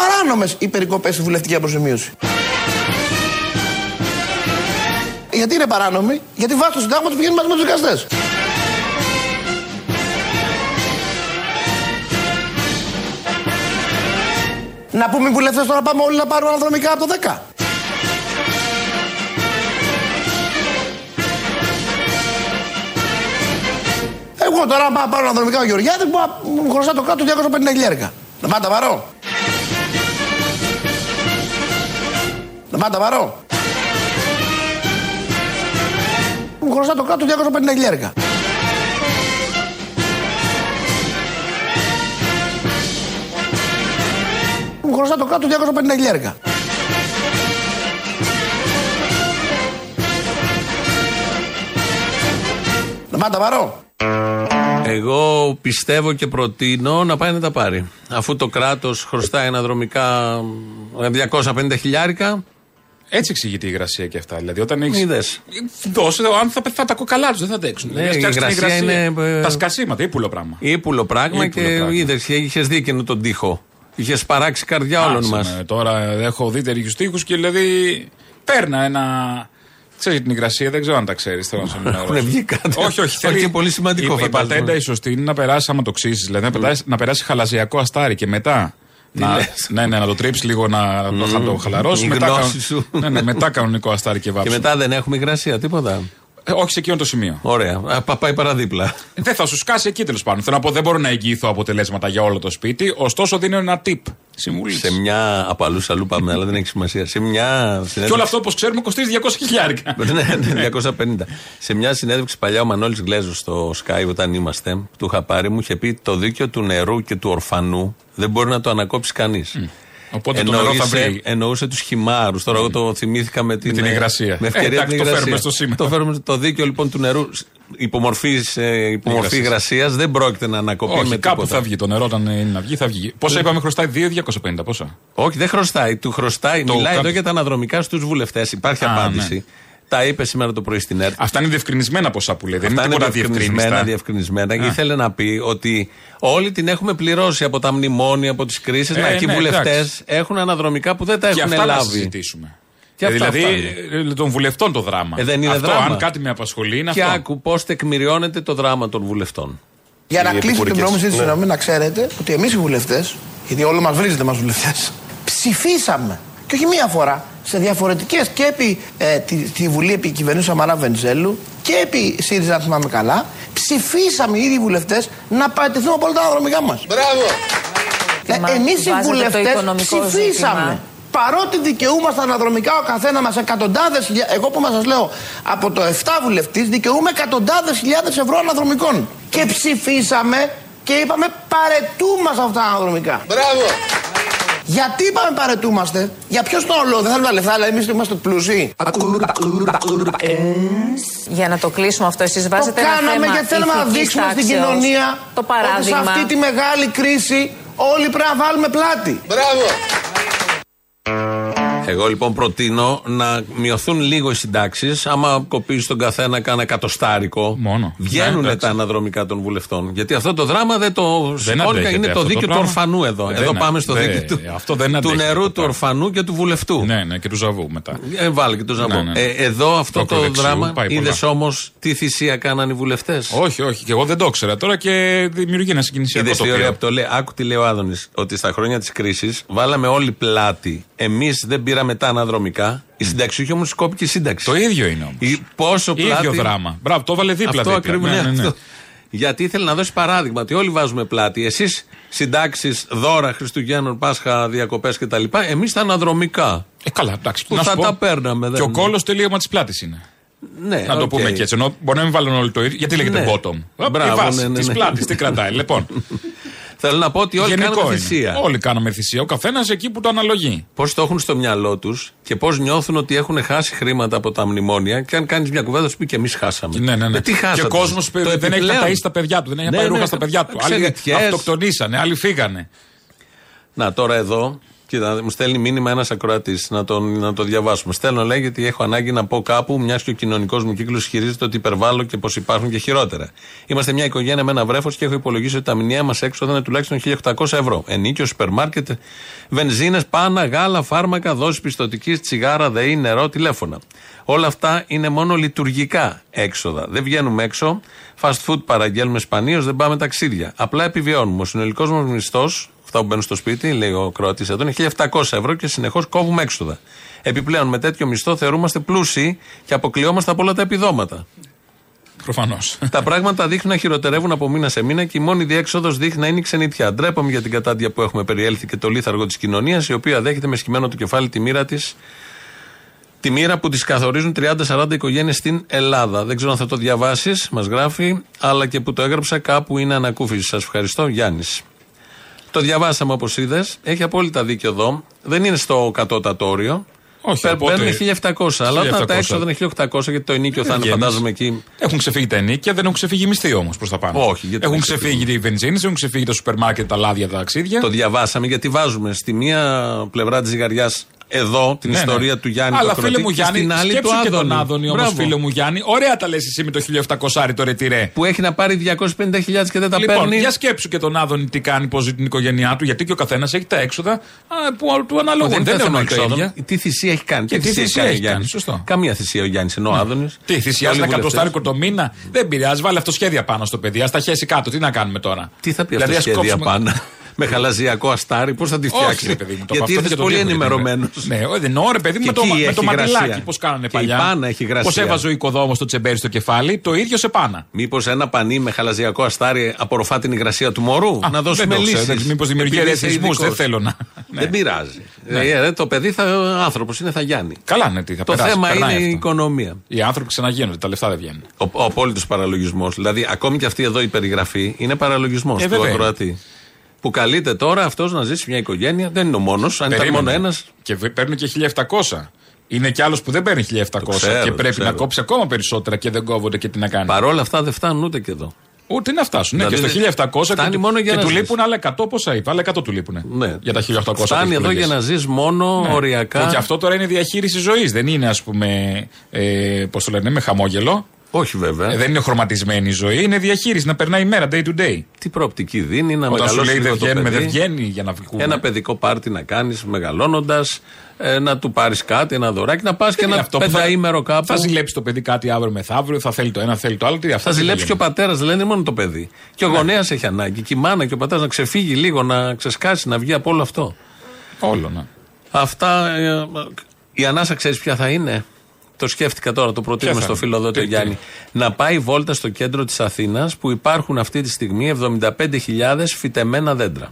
παράνομες οι περικοπές στη βουλευτική αποζημίωση. Γιατί είναι παράνομοι? Γιατί βάζει το συντάγμα του πηγαίνει μαζί με τους δικαστές. Να πούμε οι βουλευτές τώρα πάμε όλοι να πάρουμε αναδρομικά από το 10. Εγώ τώρα να πάρω αναδρομικά ο Γεωργιάδης που χρωστά το κράτος 250.000. Να πάω τα βαρώ. Να πάω τα βαρώ. Μου χρωστά το κράτος 250.000. Μου χρωστά το κράτος 250.000. Να πάω τα βαρώ. Εγώ πιστεύω και προτείνω να πάει να τα πάρει. Αφού το κράτος χρωστάει αναδρομικά 250.000. Έτσι εξηγείται η υγρασία και αυτά. Δηλαδή, όταν έχει. Δώσε, αν θα τα κοκαλάρουν, δεν θα αντέξουν. Ναι, η υγρασία είναι. Τα σκασίματα, ύπουλο πράγμα. Ύπουλο πράγμα και είδε, είχε δίκαινο τον τοίχο. Είχε παράξει καρδιά όλων μας. Τώρα έχω δει τέτοιου τοίχου και δηλαδή. Παίρνα ένα. Ξέρεις την υγρασία, δεν ξέρω αν τα ξέρεις. Θέλω να σου ενημερώσω. Όχι, όχι. Θέλει πολύ σημαντικό. Η πατέντα η σωστή είναι να περάσει άμα το ξύσεις. Δηλαδή να περάσει χαλαζιακό αστάρι και μετά. Να το τρίψει λίγο, να το χαλαρώσει. Μετά κανονικό αστάρι και βάψει. Και μετά δεν έχουμε υγρασία, τίποτα. Όχι σε εκείνο το σημείο. Ωραία. Πάει παραδίπλα. Δεν θα σου σκάσει εκεί τέλος πάντων. Θέλω να πω, δεν μπορώ να εγγυηθώ αποτελέσματα για όλο το σπίτι. Ωστόσο, δίνω ένα tip. Συμβουλή. Σε μια. Από αλλού αλλού πάμε, αλλά δεν έχει σημασία. Σε μια. Και όλο αυτό, όπως ξέρουμε, κοστίζει 200.000. Ναι, 250. Σε μια συνέντευξη παλιά, ο Μανώλης Γκλέζος στο Sky, όταν είμαστε, του είχα πάρει, μου είχε πει το δίκαιο του νερού και του ορφανού δεν μπορεί να το ανακόψει κανείς. Οπότε εννοούσε τους χυμάρους. Τώρα εγώ το θυμήθηκα με την υγρασία. Με ευκαιρία την υγρασία. Το φέρουμε στο σήμερα. Το φέρουμε το δίκαιο λοιπόν του νερού. Υπομορφή υγρασίας δεν πρόκειται να ανακοπεί. Όχι, με τίποτα. Κάπου θα βγει το νερό, όταν είναι να βγει, θα βγει. Πόσα είπαμε χρωστάει, 2.250, πόσα. Όχι, δεν χρωστάει. Του χρωστάει. Μιλάει εδώ για τα αναδρομικά στους βουλευτές. Υπάρχει απάντηση. Ναι. Τα είπε σήμερα το πρωί στην ΕΡΤ. Αυτά είναι διευκρινισμένα ποσά που λέει. Δεν είναι τίποτα διευκρινισμένα. Ήθελε να πει ότι όλοι την έχουμε πληρώσει από τα μνημόνια, από τις κρίσεις. Να, εκεί οι βουλευτές έχουν αναδρομικά που δεν τα έχουν λάβει. Δηλαδή των βουλευτών το δράμα. Δεν είναι αυτό, δράμα. Αν κάτι με απασχολεί, είναι και αυτό. Και άκου πώς τεκμηριώνεται το δράμα των βουλευτών. Για να κλείσουμε την νόμιση τη συνομιλία, να ξέρετε ότι εμείς οι βουλευτές, γιατί όλο μας βρίζετε μας βουλευτές, ψηφίσαμε. Και όχι μία φορά, σε διαφορετικές και επί τη Βουλή επί κυβερνήσεως Σαμαρά Βενιζέλου και επί ΣΥΡΙΖΑ, αν θυμάμαι καλά, ψηφίσαμε ήδη οι βουλευτές να παραιτηθούμε από όλα τα αναδρομικά μας. Μπράβο! Εμείς οι βουλευτές ψηφίσαμε. Παρότι δικαιούμαστε αναδρομικά ο καθένα μας εκατοντάδες, εγώ που σας λέω από το 7 βουλευτής δικαιούμαι εκατοντάδες χιλιάδες ευρώ αναδρομικών. Και ψηφίσαμε και είπαμε παρετούμαστε αυτά τα αναδρομικά. Μπράβο! Γιατί είπαμε παρετούμαστε, για ποιο λόγο, δεν θέλουμε τα λεφτά, αλλά εμείς είμαστε πλούσιοι. Για να το κλείσουμε αυτό, εσείς βάζετε ένα θέμα. Το κάναμε γιατί θέλουμε να δείξουμε στην κοινωνία ότι σε αυτή τη μεγάλη κρίση όλοι πρέπει να βάλουμε πλάτη. Μπράβο! Εγώ λοιπόν προτείνω να μειωθούν λίγο οι συντάξεις. Άμα κοπεί στον καθένα κάνα εκατοστάρικο, βγαίνουν τα αναδρομικά των βουλευτών. Γιατί αυτό το δράμα δεν το σηκώνει, είναι το δίκαιο του ορφανού εδώ. Εδώ πάμε στο δίκαιο του νερού, του ορφανού και του βουλευτού. Ναι, ναι, και του ζαβού μετά. Βάλει και του ζαβού. Εδώ αυτό το δράμα, είδες όμως τι θυσία κάνανε οι βουλευτές. Όχι, όχι, και εγώ δεν το ήξερα τώρα και δημιουργεί ένα συγκινησιακό τοπίο. Άκου τι λέει ο Άδωνης, ότι στα χρόνια της κρίσης βάλαμε όλοι πλάτη. Εμείς δεν πήραμε τα αναδρομικά. Η συνταξιούχοι όμως κόπηκε η σύνταξη. Το ίδιο είναι όμως. Πόσο πλάτη. Ίδιο δράμα. Μπράβο, το έβαλε δίπλα. Αυτό ακριβώς. Ναι. Γιατί ήθελε να δώσει παράδειγμα ότι όλοι βάζουμε πλάτη. Εσείς συντάξεις, δώρα, Χριστουγέννων, Πάσχα, διακοπές κτλ. Εμείς τα αναδρομικά. Καλά, εντάξει. Που θα τα παίρναμε. Και ο κόλος τελείωμα της πλάτης είναι. Ναι, να το πούμε και έτσι. Ενώ μπορεί να μην βάλουν όλοι το ίδιο. Γιατί λέγεται bottom. Μπράβο. Τη πλάτη, τι κρατάει. Λοιπόν. Θέλω να πω ότι όλοι κάναμε θυσία. Όλοι κάναμε θυσία. Ο καθένας εκεί που το αναλογεί. Πώς το έχουν στο μυαλό τους και πώς νιώθουν ότι έχουν χάσει χρήματα από τα μνημόνια. Και αν κάνεις μια κουβέντα, σου πει και εμείς χάσαμε. Ναι. Τι χάσαμε. Και ο κόσμος δεν έχει να ταΐσει τα παιδιά του, δεν έχει να πάει ρούχα στα παιδιά του. Άλλοι αυτοκτονήσανε, άλλοι φύγανε. Να τώρα εδώ Κοίτα, μου στέλνει μήνυμα ένας ακροατής, να το διαβάσουμε. Στέλνω, λέγεται, έχω ανάγκη να πω κάπου, μιας και ο κοινωνικός μου κύκλος ισχυρίζεται ότι υπερβάλλω και πως υπάρχουν και χειρότερα. Είμαστε μια οικογένεια με ένα βρέφος και έχω υπολογίσει ότι τα μηνιαία μας έξοδα είναι τουλάχιστον 1.800 ευρώ. Ενίκιο, σούπερ μάρκετ, βενζίνες, πάνα, γάλα, φάρμακα, δόσεις πιστωτικής, τσιγάρα, ΔΕΗ, νερό, τηλέφωνα. Όλα αυτά είναι μόνο λειτουργικά έξοδα. Δεν βγαίνουμε έξω, fast food παραγγέλνουμε σπανίως, δεν πάμε ταξίδια. Απλά επιβιώνουμε. Ο συνολικός μας μισθός, αυτά που μπαίνουν στο σπίτι, λέει ο Κροατής εδώ, είναι 1.700 ευρώ και συνεχώς κόβουμε έξοδα. Επιπλέον, με τέτοιο μισθό θεωρούμαστε πλούσιοι και αποκλειόμαστε από όλα τα επιδόματα. Προφανώς. Τα πράγματα δείχνουν να χειροτερεύουν από μήνα σε μήνα και η μόνη διέξοδος δείχνει να είναι η ξενιτιά. Ντρέπομαι για την κατάντια που έχουμε περιέλθει και το λίθαργο της κοινωνίας, η οποία δέχεται με σκυμμένο το κεφάλι τη μοίρα της. Τη μοίρα που τις καθορίζουν 30-40 οικογένειες στην Ελλάδα. Δεν ξέρω αν θα το διαβάσεις, μας γράφει, αλλά και που το έγραψα κάπου είναι ανακούφιση. Σας ευχαριστώ, Γιάννης. Το διαβάσαμε όπως είδες. Έχει απόλυτα δίκιο εδώ. Δεν είναι στο κατώτατο όριο. Όχι, παίρνει 1.700, αλλά όταν τα έξοδα είναι 1.800, γιατί το ενίκιο θα είναι, φαντάζομαι εκεί. Έχουν ξεφύγει τα ενίκια, δεν έχουν ξεφύγει οι μισθοί όμως προς τα πάνω. Όχι, γιατί έχουν ξεφύγει οι βενζίνες, έχουν ξεφύγει τα σούπερ μάρκετ, τα λάδια, τα ταξίδια. Το διαβάσαμε γιατί βάζουμε στη μία πλευρά της ζυγαριάς εδώ την ιστορία του Γιάννη του Ακροατή. Αλλά φίλε μου Γιάννη, σκέψου και τον Άδωνη όμως, φίλε μου Γιάννη. Ωραία τα λες εσύ με το 1.800 το ρετυρέ. Που έχει να πάρει 250.000 και δεν τα παίρνει. Για σκέψου και τον Άδωνη τι κάνει, πώς ζει την οικογένειά του, γιατί και ο καθένας έχει τα έξοδα που του αναλογούν. Δεν είναι εξόδων. Τι θυσία έχει κάνει. Και τι θυσία έχει κάνει. Σωστό. Καμία θυσία ο Γιάννης, ενώ ο Άδωνης. Τι θυσία, ένα κατοστάρικο το μήνα. Δεν πειράζει, βάλει αυτοσχέδια πάνω στο παιδί, α τα χέσει κάτω. Τι να κάνουμε τώρα. Τι θα πει αυτοσχέδια πάνω. Με χαλαζιακό αστάρι, πώς θα τη φτιάξει. Όχι, παιδί μου, το γιατί ήρθε πολύ ενημερωμένο. Ναι, εννοώ, ρε παιδί μου, με το μαντελάκι. Πώς κάνανε παλιά. Πώς έβαζε ο οικοδόμος το τσεμπέρι στο κεφάλι, το ίδιο σε πάνα. Μήπως ένα πανί με χαλαζιακό αστάρι απορροφά την υγρασία του μωρού. Να δώσουμε λύσεις. Μήπως δημιουργεί ρεθισμούς. Δεν θέλω να. Δεν πειράζει. Το παιδί θα άνθρωπος είναι, θα Γιάννη. Καλά, ναι, τι θα πει. Το θέμα είναι η οικονομία. Οι άνθρωποι ξαναγίνονται, τα λεφτά δεν βγαίνουν. Ο απόλυτος παραλογισμός. Δηλαδή, ακόμη και αυτή εδώ η περιγραφή είναι παραλογισμός του ακροατή. Που καλείται τώρα αυτός να ζήσει μια οικογένεια, δεν είναι ο μόνος. Αν ήταν μόνο ένας. Και παίρνει και 1.700. Είναι κι άλλος που δεν παίρνει 1.700 και πρέπει να κόψει ακόμα περισσότερα και δεν κόβονται και τι να κάνει. Παρ' όλα αυτά δεν φτάνουν ούτε και εδώ. Ούτε να φτάσουν. Δηλαδή, ναι, και στο 1.700 και του λείπουν άλλα 100, πόσα είπα, άλλα 100 του λείπουν. Ναι. Για τα 1.800. Φτάνει εδώ για να ζεις μόνο οριακά. Και αυτό τώρα είναι διαχείριση ζωής. Δεν είναι, ας πούμε, πώς το λένε, με χαμόγελο. Όχι βέβαια. Δεν είναι χρωματισμένη η ζωή, είναι διαχείριση, να περνάει η μέρα, day to day. Τι προοπτική δίνει, να μεγαλώσει λίγο το παιδί. Δεν βγαίνει για να βγούμε. Ένα παιδικό πάρτι να κάνεις μεγαλώνοντας, να του πάρεις κάτι, ένα δωράκι, να πας και ένα πενταήμερο κάπου. Θα ζηλέψει το παιδί κάτι αύριο μεθαύριο, θα θέλει το ένα, θέλει το άλλο. Θα ζηλέψει και ο πατέρας, λένε μόνο το παιδί. Και ο γονέας έχει ανάγκη, και η μάνα και ο πατέρας να ξεφύγει λίγο, να ξεσκάσει, να βγει από όλο αυτό. Όλο, ναι. Αυτά, η ανάσα ξέρεις ποια θα είναι. Το σκέφτηκα τώρα, το προτείνουμε στο φίλο εδώ, το Γιάννη. Να πάει βόλτα στο κέντρο της Αθήνας που υπάρχουν αυτή τη στιγμή 75.000 φυτεμένα δέντρα.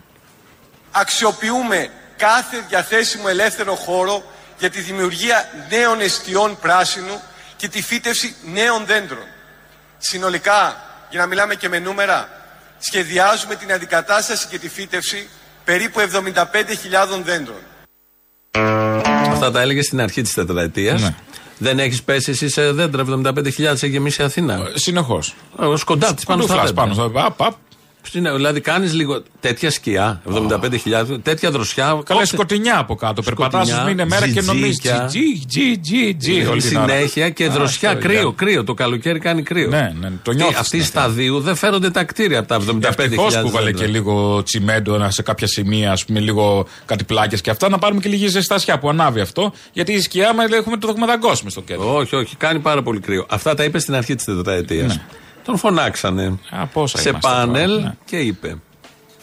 Αξιοποιούμε κάθε διαθέσιμο ελεύθερο χώρο για τη δημιουργία νέων εστιών πράσινου και τη φύτευση νέων δέντρων. Συνολικά, για να μιλάμε και με νούμερα, σχεδιάζουμε την αντικατάσταση και τη φύτευση περίπου 75.000 δέντρων. Αυτά τα έλεγε στην αρχή της τετραετίας. Ναι. Δεν έχεις πέσει εσύ σε δέντρα, 75.000 έχει γεμίσει η Αθήνα. Συνεχώς. Σκοντάφτης πάνω στα δέντρα. Δηλαδή κάνεις λίγο τέτοια σκιά, 75.000, τέτοια δροσιά. Καλά σκοτεινιά από κάτω, περπατάς μία μέρα και νομίζεις τζι, συνέχεια και δροσιά, κρύο, το καλοκαίρι κάνει κρύο. Αυτοί σταδίου δεν φέρονται τα κτίρια από τα 75.000. Ευτυχώς που βάλε και λίγο τσιμέντο σε κάποια σημεία, ας πούμε λίγο κάτι πλάκες και αυτά, να πάρουμε και λίγη ζεστασιά που ανάβει αυτό, γιατί η σκιά μας έχουμε το δογμαδαγκόσμιο στο κέντρο. Όχι, κάνει πάρα πολύ κρύο. Αυτά τα είπε στην αρχή της τετραετίας. Τον φωνάξανε σε πάνελ και είπε: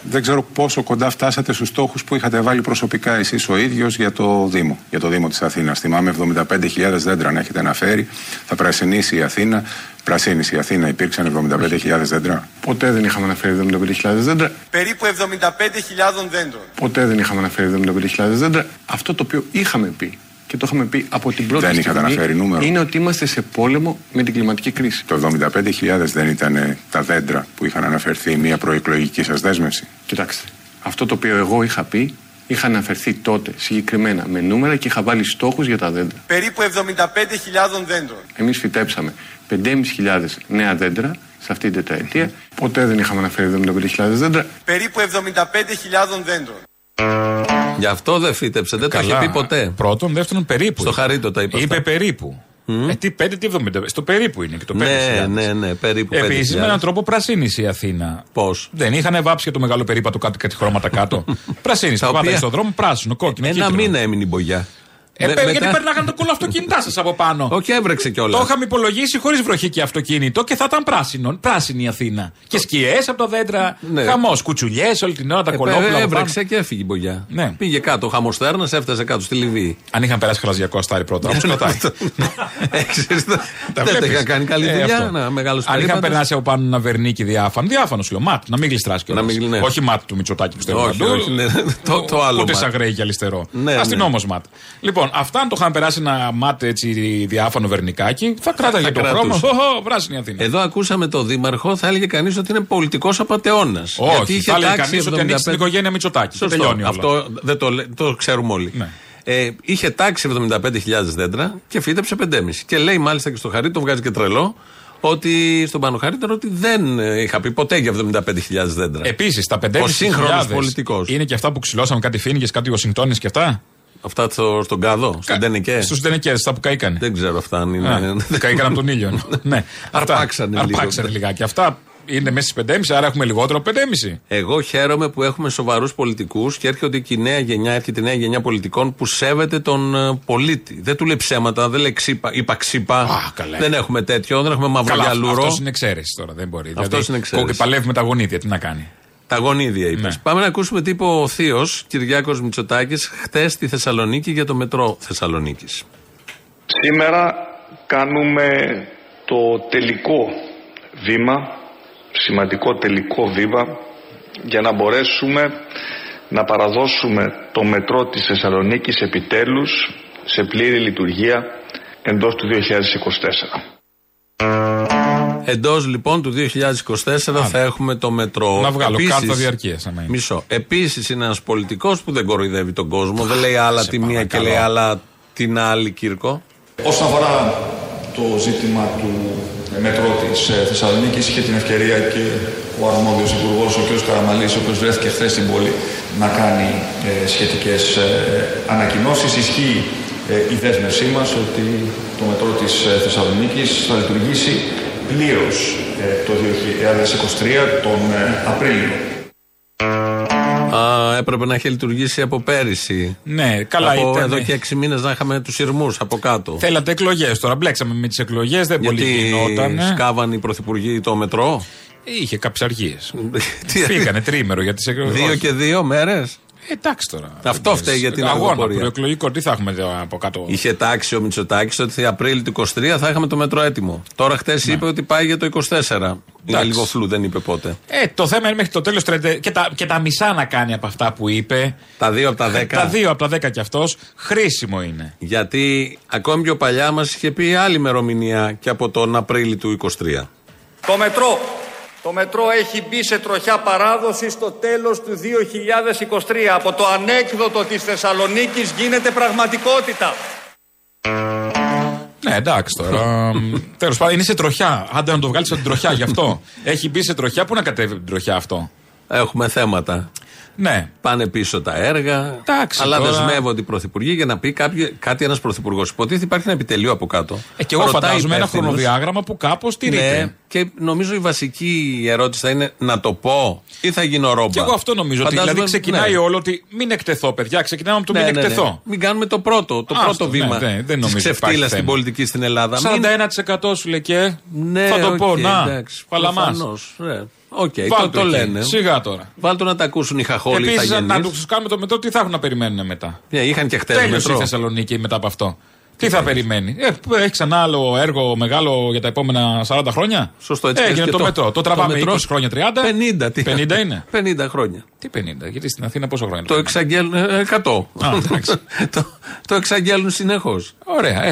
δεν ξέρω πόσο κοντά φτάσατε στους στόχους που είχατε βάλει προσωπικά εσείς ο ίδιος για το Δήμο. Για το Δήμο της Αθήνας. Θυμάμαι 75.000 δέντρα να έχετε αναφέρει. Θα πρασινίσει η Αθήνα. Πρασίνισε η Αθήνα. Υπήρξαν 75.000 δέντρα. Ποτέ δεν είχαμε αναφέρει 75.000 δέντρα. Περίπου 75.000 δέντρων. Ποτέ δεν είχαμε αναφέρει 75.000 δέντρα. Αυτό το οποίο είχαμε πει. Και το είχαμε πει από την πρώτη στιγμή, είναι ότι είμαστε σε πόλεμο με την κλιματική κρίση. Το 75.000 δεν ήταν τα δέντρα που είχαν αναφερθεί μια προεκλογική σας δέσμευση. Κοιτάξτε, αυτό το οποίο εγώ είχα πει, είχα αναφερθεί τότε συγκεκριμένα με νούμερα και είχα βάλει στόχους για τα δέντρα. Περίπου 75.000 δέντρων. Εμείς φυτέψαμε 5.500 νέα δέντρα σε αυτή την τετραετία. Ποτέ δεν είχαμε αναφέρει 75.000 δέντρα. Περίπου 75.000 δέντρων. Γι' αυτό δεν φύτεψε, δεν το είχε πει ποτέ. Πρώτον, δεύτερον, περίπου. Στο χαρίτο τα είπα. Είπε περίπου. Τι 5, τι 70. Στο περίπου είναι και το 5.000. Ναι, περίπου. Επίσης, με έναν τρόπο πρασίνησε η Αθήνα. Πώς? Δεν είχαν βάψει για το μεγάλο περίπατο κάτι χρώματα κάτω. Πρασίνησε. Πάτε στον δρόμο, πράσινο, κόκκινο. Ένα μήνα έμεινε η μπογιά. Γιατί περνάγανε το κόλλο αυτοκίνητά σας από πάνω. Όχι, έβρεξε κιόλας. Το είχαμε υπολογίσει χωρίς βροχή και αυτοκίνητο και θα ήταν πράσινο. Πράσινη η Αθήνα. Και σκιές από τα δέντρα. Χαμός. Κουτσουλιές όλη την ώρα, τα κολόπουλα. Έβρεξε και έφυγε η μπογιά. Πήγε κάτω. Ο χαμοστέρνας έφτασε κάτω στη Λιβύη. Αν είχαν περάσει χαλαζιακό αστάρι πρώτα. Όπως κρατάει. Δεν τα είχα κάνει καλή δουλειά. Αν είχαν περάσει από πάνω ένα βερνίκι διάφανο. Διάφανο λέω. Ματ. Να μην γλιστράσει κιόλα. Όχι ματ του Μητσοτάκη που στέλνει. Ούτε σαν γρέι και αριστερό. Αστυνόμο ματ. Αυτά, αν το είχαν περάσει ένα μάτι έτσι διάφανο βερνικάκι, θα κράταγε το χρώμα. Πράσινη Αθήνα. Εδώ ακούσαμε το δήμαρχο, θα έλεγε κανείς ότι είναι πολιτικός απατεώνας. Όχι, θα έλεγε κανείς ότι ανοίξει την οικογένεια Μητσοτάκη. Τελειώνει όλα. Αυτό δεν το ξέρουμε όλοι. Ναι. Είχε τάξει 75.000 δέντρα και φύτεψε 5,5. Και λέει μάλιστα και στο Χαρίτο, τον βγάζει και τρελό, ότι στον Πάνο Χαρίτο ότι δεν είχα πει ποτέ για 75.000 δέντρα. Επίσης, τα 5.500 είναι και αυτά που ξυλώσαμε κάτι Φίνικες, κάτι Ουασιγκτόνης και αυτά. Αυτά στον κάδο, στον Τενεκέ. Στου Τενεκέ, αυτά που καήκανε. Δεν ξέρω αυτά αν είναι. Καήκανε από τον ήλιο. Ναι. Αρπάξανε λιγάκι. Αυτά είναι μέσα στις 5,5, άρα έχουμε λιγότερο 5,5. Εγώ χαίρομαι που έχουμε σοβαρούς πολιτικούς και έρχεται και η νέα γενιά, έρχεται η νέα γενιά πολιτικών που σέβεται τον πολίτη. Δεν του λέει ψέματα, δεν λέει ξύπα, είπα ξύπα. Δεν έχουμε τέτοιο, δεν έχουμε μαυρογιαλούρο. Αυτό είναι εξαίρεση τώρα, δεν μπορεί. Αυτό είναι εξαίρεση. Παλεύει με τα γονίδια, τι να κάνει. Τα γονίδια είπες. Ναι. Πάμε να ακούσουμε τι είπε ο θείος Κυριάκος Μητσοτάκης χτες στη Θεσσαλονίκη για το μετρό Θεσσαλονίκης. Σήμερα κάνουμε το τελικό βήμα, σημαντικό τελικό βήμα για να μπορέσουμε να παραδώσουμε το μετρό της Θεσσαλονίκης επιτέλους σε πλήρη λειτουργία εντός του 2024. Εντός λοιπόν του 2024 θα έχουμε το μετρό. Να βγάλω κάρτα διαρκείας. Μισό. Επίσης είναι ένας πολιτικός που δεν κοροϊδεύει τον κόσμο, δεν λέει άλλα τη μία και λέει άλλα την άλλη, Κύρκο. Όσον αφορά το ζήτημα του μετρό της Θεσσαλονίκης, είχε την ευκαιρία και ο αρμόδιος υπουργός, ο κ. Καραμαλής, ο οποίος βρέθηκε χθες στην πόλη, να κάνει σχετικές ανακοινώσεις. Ισχύει η δέσμευσή μας ότι το μετρό της Θεσσαλονίκης θα λειτουργήσει πλήρως το 2023 τον Απρίλιο. Έπρεπε να είχε λειτουργήσει από πέρυσι. Ναι, καλά ήταν. Εδώ και 6 μήνες να είχαμε τους σειρμούς από κάτω. Θέλατε εκλογές τώρα. Μπλέξαμε με τις εκλογές, δεν πολύ γινόταν. Σκάβαν οι πρωθυπουργοί το μετρό. Είχε κάποιες αργίες. Φύγανε τρίμερο για τις εκλογές. 2 και 2 μέρες. Εντάξει τώρα. Αυτό φταίει για την αγωνία. Προεκλογικό, τι θα έχουμε εδώ από κάτω. Είχε τάξει ο Μητσοτάκης ότι Απρίλιο του 23 θα είχαμε το μετρό έτοιμο. Τώρα χτες είπε ότι πάει για το 24. Είναι λίγο φλού, δεν είπε πότε. Το θέμα είναι μέχρι το τέλος 30. Και τα μισά να κάνει από αυτά που είπε. Τα 2 από τα 10. Τα 2 από τα 10 κι αυτός χρήσιμο είναι. Γιατί ακόμη πιο παλιά μας είχε πει άλλη ημερομηνία και από τον Απρίλιο του 23. Το μετρό έχει μπει σε τροχιά παράδοση στο τέλος του 2023. Από το ανέκδοτο της Θεσσαλονίκης γίνεται πραγματικότητα. Ναι, εντάξει τώρα. Τέλος πάντων, είναι σε τροχιά. Άντε να το βγάλεις από την τροχιά γι' αυτό. Έχει μπει σε τροχιά. Πού να κατέβει από την τροχιά αυτό. Έχουμε θέματα. Ναι. Πάνε πίσω τα έργα. Τάξη, αλλά τώρα δεσμεύονται οι πρωθυπουργοί για να πει κάτι ένας πρωθυπουργός. Υποτίθεται υπάρχει ένα επιτελείο από κάτω. Και εγώ φαντάζομαι ένα χρονοδιάγραμμα που κάπως τηρείται. Ναι, και νομίζω η βασική ερώτηση θα είναι να το πω ή θα γίνω ρόμπα. Και εγώ αυτό νομίζω. Δηλαδή ξεκινάει όλο ότι μην εκτεθώ, παιδιά. Ξεκινάμε από το μην εκτεθώ. Ναι. Μην κάνουμε το πρώτο βήμα. Δεν νομίζω. Ξεφτύλα στην πολιτική στην Ελλάδα. 41% σου λέει και. Θα το πω. Να. Παλαμά. Okay, το λένε. Σιγά τώρα. Βάλτο να τα ακούσουν οι χαχόλοι. Επίσης, να του κάνουμε το μετρό, τι θα έχουν να περιμένουν μετά. Είχαν και χτες τέλειωσε η Θεσσαλονίκη μετά από αυτό. Τι θα περιμένει. Έχει ξανά άλλο έργο μεγάλο για τα επόμενα 40 χρόνια. Σωστό, έτσι. Έγινε το μετρό. Το τραβάμε μετρό, 20 χρόνια, 30. 50 είναι. 50 χρόνια. Τι 50, γιατί στην Αθήνα πόσο χρόνια. Το εξαγγέλνουν. 100. Το εξαγγέλνουν συνεχώς.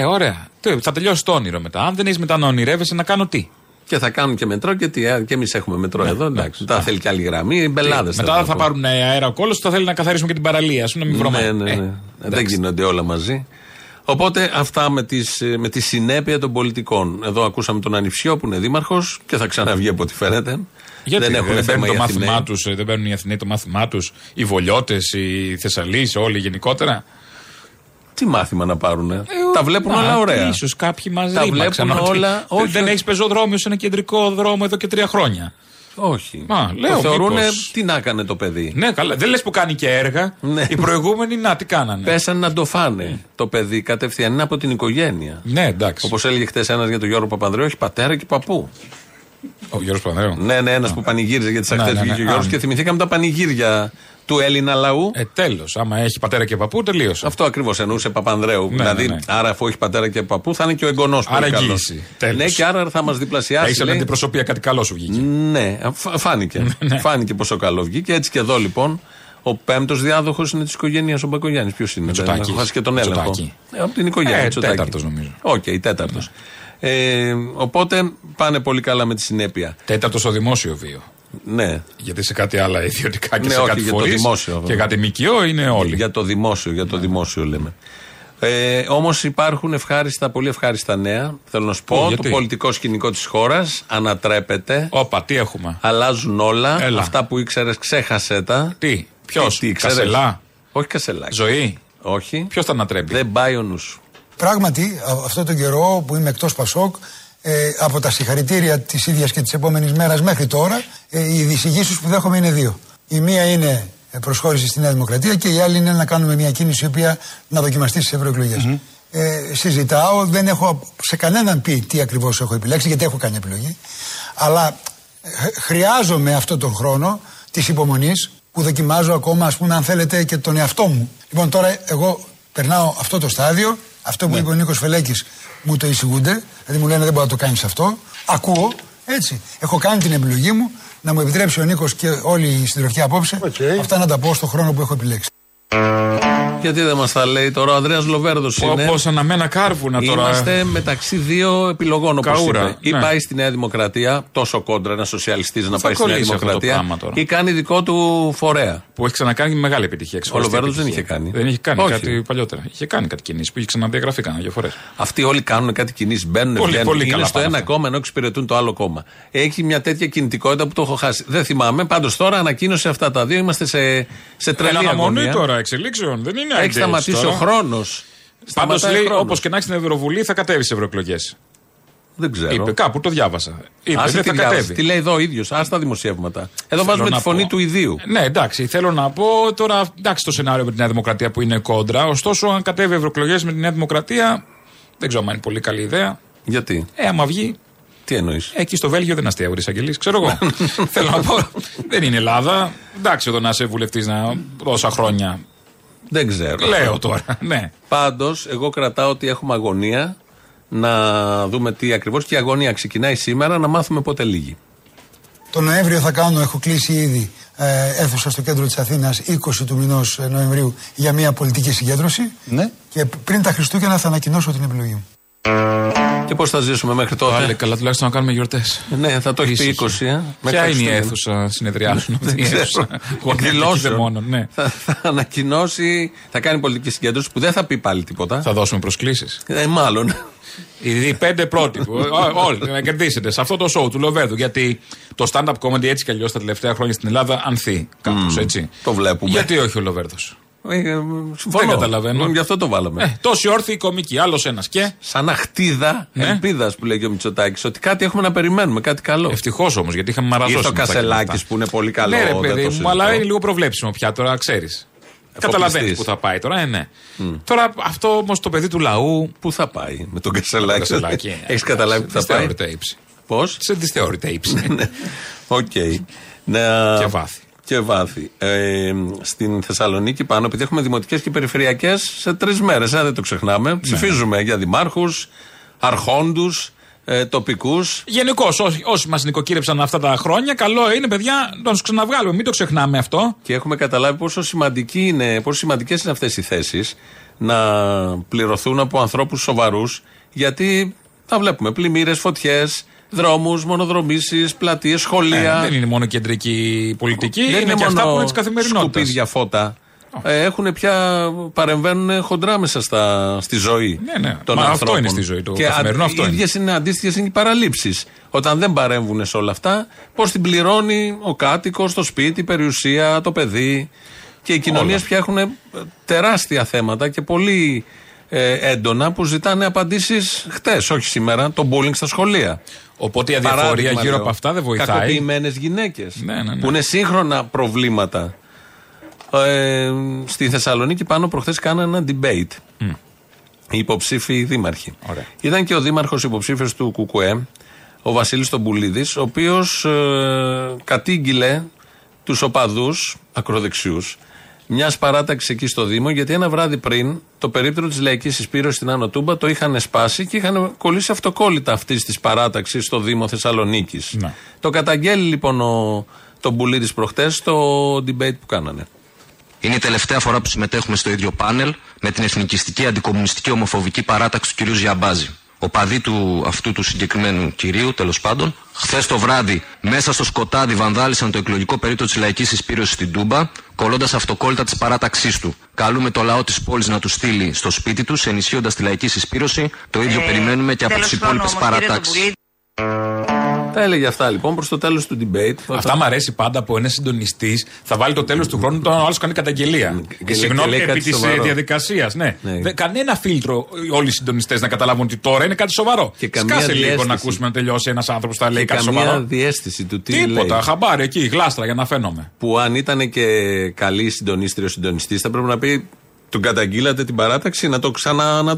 Ωραία. Θα τελειώσει το όνειρο μετά. Αν δεν έχει μετά να ονειρεύεσαι, να κάνω τι. Και θα κάνουν και μετρό και εμείς έχουμε μετρό εδώ. Μετά θέλει και άλλη γραμμή. Οι μπελάδες. Μετά θα πάρουν αέρα ο κόλλος, θα θέλει να καθαρίσουμε και την παραλία. Ας πούμε, να μην βρωμάει. Δεν γίνονται όλα μαζί. Οπότε αυτά με τη συνέπεια των πολιτικών. Εδώ ακούσαμε τον Ανιψιό που είναι δήμαρχος και θα ξαναβγεί από ό,τι φαίνεται. Γιατί δεν έχουν θέμα το μάθημά τους, δεν παίρνουν οι Αθηναίοι το μάθημά τους, οι Βολιώτες, οι Θεσσαλείς, όλοι γενικότερα. Τι μάθημα να πάρουνε. Τα βλέπουν όλα ωραία. Ίσως κάποιοι μαζί τα βλέπουν όλα. Όχι, δεν έχεις πεζοδρόμιο σε ένα κεντρικό δρόμο εδώ και 3 χρόνια. Όχι. Το θεωρούν τι να έκανε το παιδί. Ναι, καλά. Δεν λες που κάνει και έργα. Ναι. Οι προηγούμενοι να τι κάνανε. Πέσανε να το φάνε το παιδί κατευθείαν από την οικογένεια. Ναι, εντάξει. Όπως έλεγε χτες ένας για τον Γιώργο Παπανδρέου, έχει πατέρα και παππού. Ο Γιώργος Παπανδρέου. Ναι, ναι, ένας που πανηγύριζε για τις ακτές βγήκε ο Γιώργος και θυμηθήκαμε τα πανηγύρια του Έλληνα λαού. Τέλος. Άμα έχει πατέρα και παππού, τελείωσε. Αυτό ακριβώς εννοούσε Παπανδρέου. Ναι, δηλαδή, ναι, ναι. Άρα, αφού έχει πατέρα και παππού, θα είναι και ο εγγονός του. Άρα, εγγύηση. Ναι, και άρα θα μας διπλασιάσει. Έχει την προσωπία, κάτι καλό σου βγήκε. Ναι, φάνηκε. Φάνηκε πόσο καλό βγήκε. Έτσι και εδώ λοιπόν, ο πέμπτος διάδοχος είναι της οικογένειας ο Μπακογιάννης. Ποιος είναι, Έχω χάσει και τον έλεγχο. Από την οικογένεια. Τέταρτος νομίζω. Οκ, τέταρτος. Οπότε πάνε πολύ καλά με τη συνέπεια. Τέταρτος στο δημόσιο βίο. Ναι. Γιατί σε κάτι άλλα ιδιωτικά και ναι, σε κάτι φορείς και κάτι μικιό είναι όλοι. Για το δημόσιο, για το δημόσιο λέμε. Όμως υπάρχουν ευχάριστα, πολύ ευχάριστα νέα. Θέλω να σου πω, το πολιτικό σκηνικό της χώρας ανατρέπεται. Όπα, τι έχουμε. Αλλάζουν όλα. Αυτά που ήξερες ξέχασε τα. Τι, ποιος, Κασσελά. Όχι Κασσελάκη. Ζωή. Όχι. Ποιος τα ανατρέπει. Δεν πάει ο νους. Πράγματι, αυτόν τον καιρό που είμαι εκτός Πασόκ, από τα συγχαρητήρια της ίδιας και της επόμενης μέρας μέχρι τώρα, οι διεισηγήσεις που δέχομαι είναι δύο. Η μία είναι προσχώρηση στη Νέα Δημοκρατία και η άλλη είναι να κάνουμε μια κίνηση η οποία να δοκιμαστεί στις ευρωεκλογές. Συζητάω, δεν έχω σε κανέναν πει τι ακριβώς έχω επιλέξει, γιατί έχω κάνει επιλογή. Αλλά χρειάζομαι αυτόν τον χρόνο της υπομονής που δοκιμάζω ακόμα, ας πούμε, αν θέλετε, και τον εαυτό μου. Λοιπόν, τώρα εγώ περνάω αυτό το στάδιο. Αυτό που είπε ο Νίκος Φελέκης μου το εισηγούνται, δηλαδή μου λένε δεν μπορώ να το κάνεις αυτό. Ακούω, έτσι. Έχω κάνει την επιλογή μου, να μου επιτρέψει ο Νίκος και όλη η συντροφιά απόψε. Αυτά να τα πω στον χρόνο που έχω επιλέξει. Γιατί δεν μας τα λέει τώρα ο Ανδρέας Λοβέρδος είναι. Όπως αναμένα κάρβουνα τώρα. Είμαστε μεταξύ δύο επιλογών, όπως είπε. Ναι. Ή πάει στη Νέα Δημοκρατία, τόσο κόντρα ένας σοσιαλιστής να πάει στη Νέα Δημοκρατία, ή κάνει δικό του φορέα. Που έχει ξανακάνει μεγάλη επιτυχία. Ο Λοβέρδος δεν είχε κάνει. Δεν είχε κάνει. Όχι. Κάτι παλιότερα. Είχε κάνει κάτι κινήσεις που είχε ξαναδιαγραφεί κάνα δύο φορές. Αυτοί όλοι κάνουν κάτι κινήσεις. Μπαίνουν, βγαίνουν. Είναι στο ένα κόμμα ενώ εξυπηρετούν το άλλο κόμμα. Έχει μια τέτοια κινητικότητα που το έχω χάσει. Δεν θυμάμαι. Πάντως τώρα ανακοίνωσε αυτά τα δύο. Είμαστε σε τρελή αγωνία τώρα εξελίξεων, δεν είναι. Έχει σταματήσει ο χρόνος. Πάντως λέει, όπως και να έχει την Ευρωβουλή, θα κατέβει σε ευρωεκλογές. Δεν ξέρω. Είπε, κάπου το διάβασα. Είπε, δεν θα κατέβει. Τι λέει εδώ ο ίδιος. Ας τα δημοσιεύματα. Εδώ βάζουμε τη φωνή του ιδίου. Ναι, εντάξει. Θέλω να πω τώρα, εντάξει, το σενάριο με τη Νέα Δημοκρατία που είναι κόντρα. Ωστόσο, αν κατέβει ευρωεκλογές με τη Νέα Δημοκρατία, δεν ξέρω αν είναι πολύ καλή ιδέα. Γιατί? Άμα βγει. Τι εννοείς? Εκεί στο Βέλγιο δεν αστείευε ο εισαγγελής, ξέρω εγώ. Θέλω να πω, δεν είναι Ελλάδα. Εντάξει, εδώ να είσαι βουλευτής τόσα χρόνια. Δεν ξέρω. Λέω τώρα, ναι. Πάντως, εγώ κρατάω ότι έχουμε αγωνία να δούμε τι ακριβώς. Και η αγωνία ξεκινάει σήμερα, να μάθουμε πότε λίγη. Το Νοέμβριο θα κάνω, έχω κλείσει ήδη αίθουσα στο κέντρο της Αθήνας 20 του μηνός Νοεμβρίου για μια πολιτική συγκέντρωση. Ναι. Και πριν τα Χριστούγεννα θα ανακοινώσω την επιλογή μου. Και πώς θα ζήσουμε μέχρι τότε. Πάλι καλά, τουλάχιστον να κάνουμε γιορτές. Ναι, θα το έχει πει 20. Ποια είναι η αίθουσα συνεδριάσεων? Εκδηλώσεων. Θα ανακοινώσει, θα κάνει πολιτική συγκέντρωση που δεν θα πει πάλι τίποτα. Θα δώσουμε προσκλήσεις. Μάλλον. Οι 5 πρώτοι. Όλοι να κερδίσετε σε αυτό το show του Λοβέδου. Γιατί το stand-up comedy έτσι κι αλλιώς τα τελευταία χρόνια στην Ελλάδα ανθεί κάπως έτσι. Το βλέπουμε. Γιατί όχι ο Λοβέρδος? Δεν καταλαβαίνω. Γι' αυτό το βάλαμε. Τόσοι όρθιοι κομικοί, άλλος ένας και. Σαν αχτίδα ελπίδας που λέγει ο Μητσοτάκης, ότι κάτι έχουμε να περιμένουμε, κάτι καλό. Ευτυχώς όμως, γιατί είχαμε μαραζώσει. Ή το Κασσελάκης που είναι πολύ καλό. Ναι, ρε παιδί μου, αλλά είναι λίγο προβλέψιμο πια τώρα, ξέρεις. Καταλαβαίνεις που θα πάει τώρα, ναι. Τώρα αυτό όμως το παιδί του λαού. Πού θα πάει με τον Κασσελάκη? Έχεις καταλάβει που θα πάει? Πώς? Σε δυσθεώρητα ύψη. Οκ. Και βάθη. Και βάθη. Στην Θεσσαλονίκη πάνω, επειδή έχουμε δημοτικές και περιφερειακές σε 3 μέρες, δεν το ξεχνάμε. Ψηφίζουμε για δημάρχους, αρχόντους, τοπικούς. Γενικώς, όσοι μας νοικοκύρεψαν αυτά τα χρόνια, καλό είναι, παιδιά, να τους ξαναβγάλουμε. Μην το ξεχνάμε αυτό. Και έχουμε καταλάβει πόσο σημαντικές είναι αυτές οι θέσεις να πληρωθούν από ανθρώπους σοβαρούς, γιατί τα βλέπουμε. Πλημμύρες, φωτιές. Δρόμους, μονοδρομήσεις, πλατείες, σχολεία. Δεν είναι μόνο κεντρική πολιτική, είναι και αυτά που είναι της καθημερινότητας. Σκουπίδια, φώτα. έχουν πια, παρεμβαίνουν χοντρά μέσα στη ζωή των ανθρώπων. Αυτό είναι στη ζωή του καθημερινού. Και οι ίδιες είναι αντίστοιχες οι παραλήψεις. Όταν δεν παρέμβουν σε όλα αυτά, πώς την πληρώνει ο κάτοικος, το σπίτι, η περιουσία, το παιδί. Και οι κοινωνίες πια έχουν τεράστια θέματα και πολύ έντονα που ζητάνε απαντήσεις χτες, όχι σήμερα, το bullying στα σχολεία. Οπότε η αδιαφορία γύρω από αυτά δεν βοηθάει. Κακοποιημένες γυναίκες που είναι σύγχρονα προβλήματα. Στη Θεσσαλονίκη πάνω προχθές κάνανε ένα debate οι υποψήφοι δήμαρχοι. Ωραία. Ήταν και ο δήμαρχος υποψήφιος του ΚΚΕ, ο Βασίλης Μποουλίδης, ο οποίος κατήγγειλε τους οπαδούς ακροδεξιούς μιας παράταξης εκεί στο Δήμο, γιατί ένα βράδυ πριν το περίπτερο της Λαϊκής Εισπύρωσης στην Άνω Τούμπα το είχαν σπάσει και είχαν κολλήσει αυτοκόλλητα αυτής της παράταξης στο Δήμο Θεσσαλονίκης. Να. Το καταγγέλει λοιπόν ο Μποουλίδης προχτές στο debate που κάνανε. Είναι η τελευταία φορά που συμμετέχουμε στο ίδιο πάνελ με την εθνικιστική, αντικομμουνιστική, ομοφοβική παράταξη του κυρίου Ζιαμπάζη. Οπαδοί του αυτού του συγκεκριμένου κυρίου, τέλος πάντων, χθες το βράδυ μέσα στο σκοτάδι βανδάλισαν το εκλογικό περίπτωμα της Λαϊκής Εισπύρωσης στην Τούμπα, κολλώντας αυτοκόλλητα της παράταξής του. Καλούμε το λαό της πόλης να του στείλει στο σπίτι τους, ενισχύοντας τη Λαϊκή Εισπύρωση. Το ίδιο περιμένουμε και από τις υπόλοιπες παρατάξεις. Τα έλεγε αυτά λοιπόν προς το τέλος του debate. Αυτά μου αρέσει πάντα που ένας συντονιστής θα βάλει το τέλος του χρόνου όταν ο άλλος κάνει καταγγελία. Συγγνώμη επί της διαδικασίας. Κανένα φίλτρο όλοι οι συντονιστές να καταλάβουν ότι τώρα είναι κάτι σοβαρό. Σκάσε λίγο να ακούσουμε να τελειώσει ένας άνθρωπος που θα λέει κάτι σοβαρό. Καμία διέστηση του τι λέει. Τίποτα, χαμπάρι εκεί, γλάστρα για να φαίνομαι. Που αν ήταν και καλή συντονίστρια ο συντονιστής θα πρέπει να πει. Τον καταγγείλατε την παράταξη, να το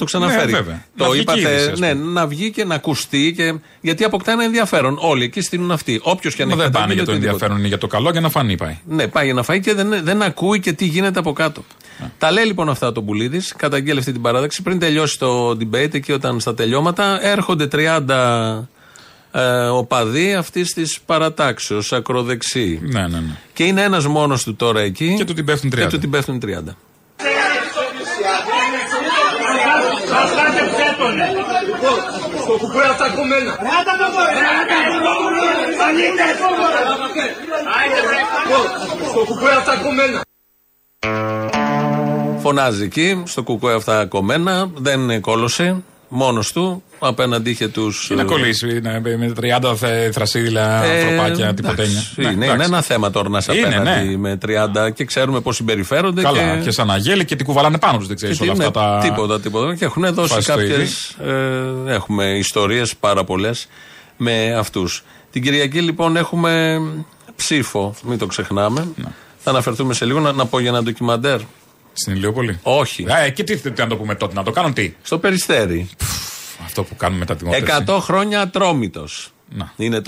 ξαναφέρει. Το να είπατε, κύρις, να βγει και να ακουστεί, γιατί αποκτά ένα ενδιαφέρον. Όλοι εκεί στείλουν αυτοί. Όποιος και αν έχει. Δεν πάνε για το ενδιαφέρον, είναι για το καλό, για να φανεί πάει. Ναι, πάει για να φανεί και δεν ακούει και τι γίνεται από κάτω. Τα λέει λοιπόν αυτά το Μποουλίδης, καταγγέλει αυτή την παράταξη. Πριν τελειώσει το debate, εκεί όταν στα τελειώματα έρχονται 30 οπαδοί αυτής της παρατάξεως, ακροδεξιοί. Ναι. Και είναι ένας μόνος του τώρα εκεί. Και του την πέφτουν 30. Φωνάζει εκεί, στο κουκουέ αυτά κομμένα, δεν κόλωσε, μόνος του, απέναντι είχε τους... Να κολλήσει, με 30 θρασίδηλα ανθρωπάκια, τυποτένια. Είναι ένα θέμα τώρα να σε απέναντι με 30 και ξέρουμε πώς συμπεριφέρονται. Καλά, και σαν αγέλη και τι κουβαλάνε πάνω τους, δεν ξέρεις όλα αυτά τα... Τίποτα, και έχουν δώσει κάποιες, έχουμε ιστορίες πάρα πολλές με αυτούς. Την Κυριακή λοιπόν έχουμε ψήφο, μην το ξεχνάμε. Θα αναφερθούμε σε λίγο, να πω για ένα ντοκιμαντέρ. Στην Ηλιούπολη. Όχι. Και τι να το πούμε τότε, να το κάνουν τι. Στο Περιστέρι. Αυτό που κάνουμε μετά τη μόρφωση. 100 χρόνια Ατρόμητος. Είναι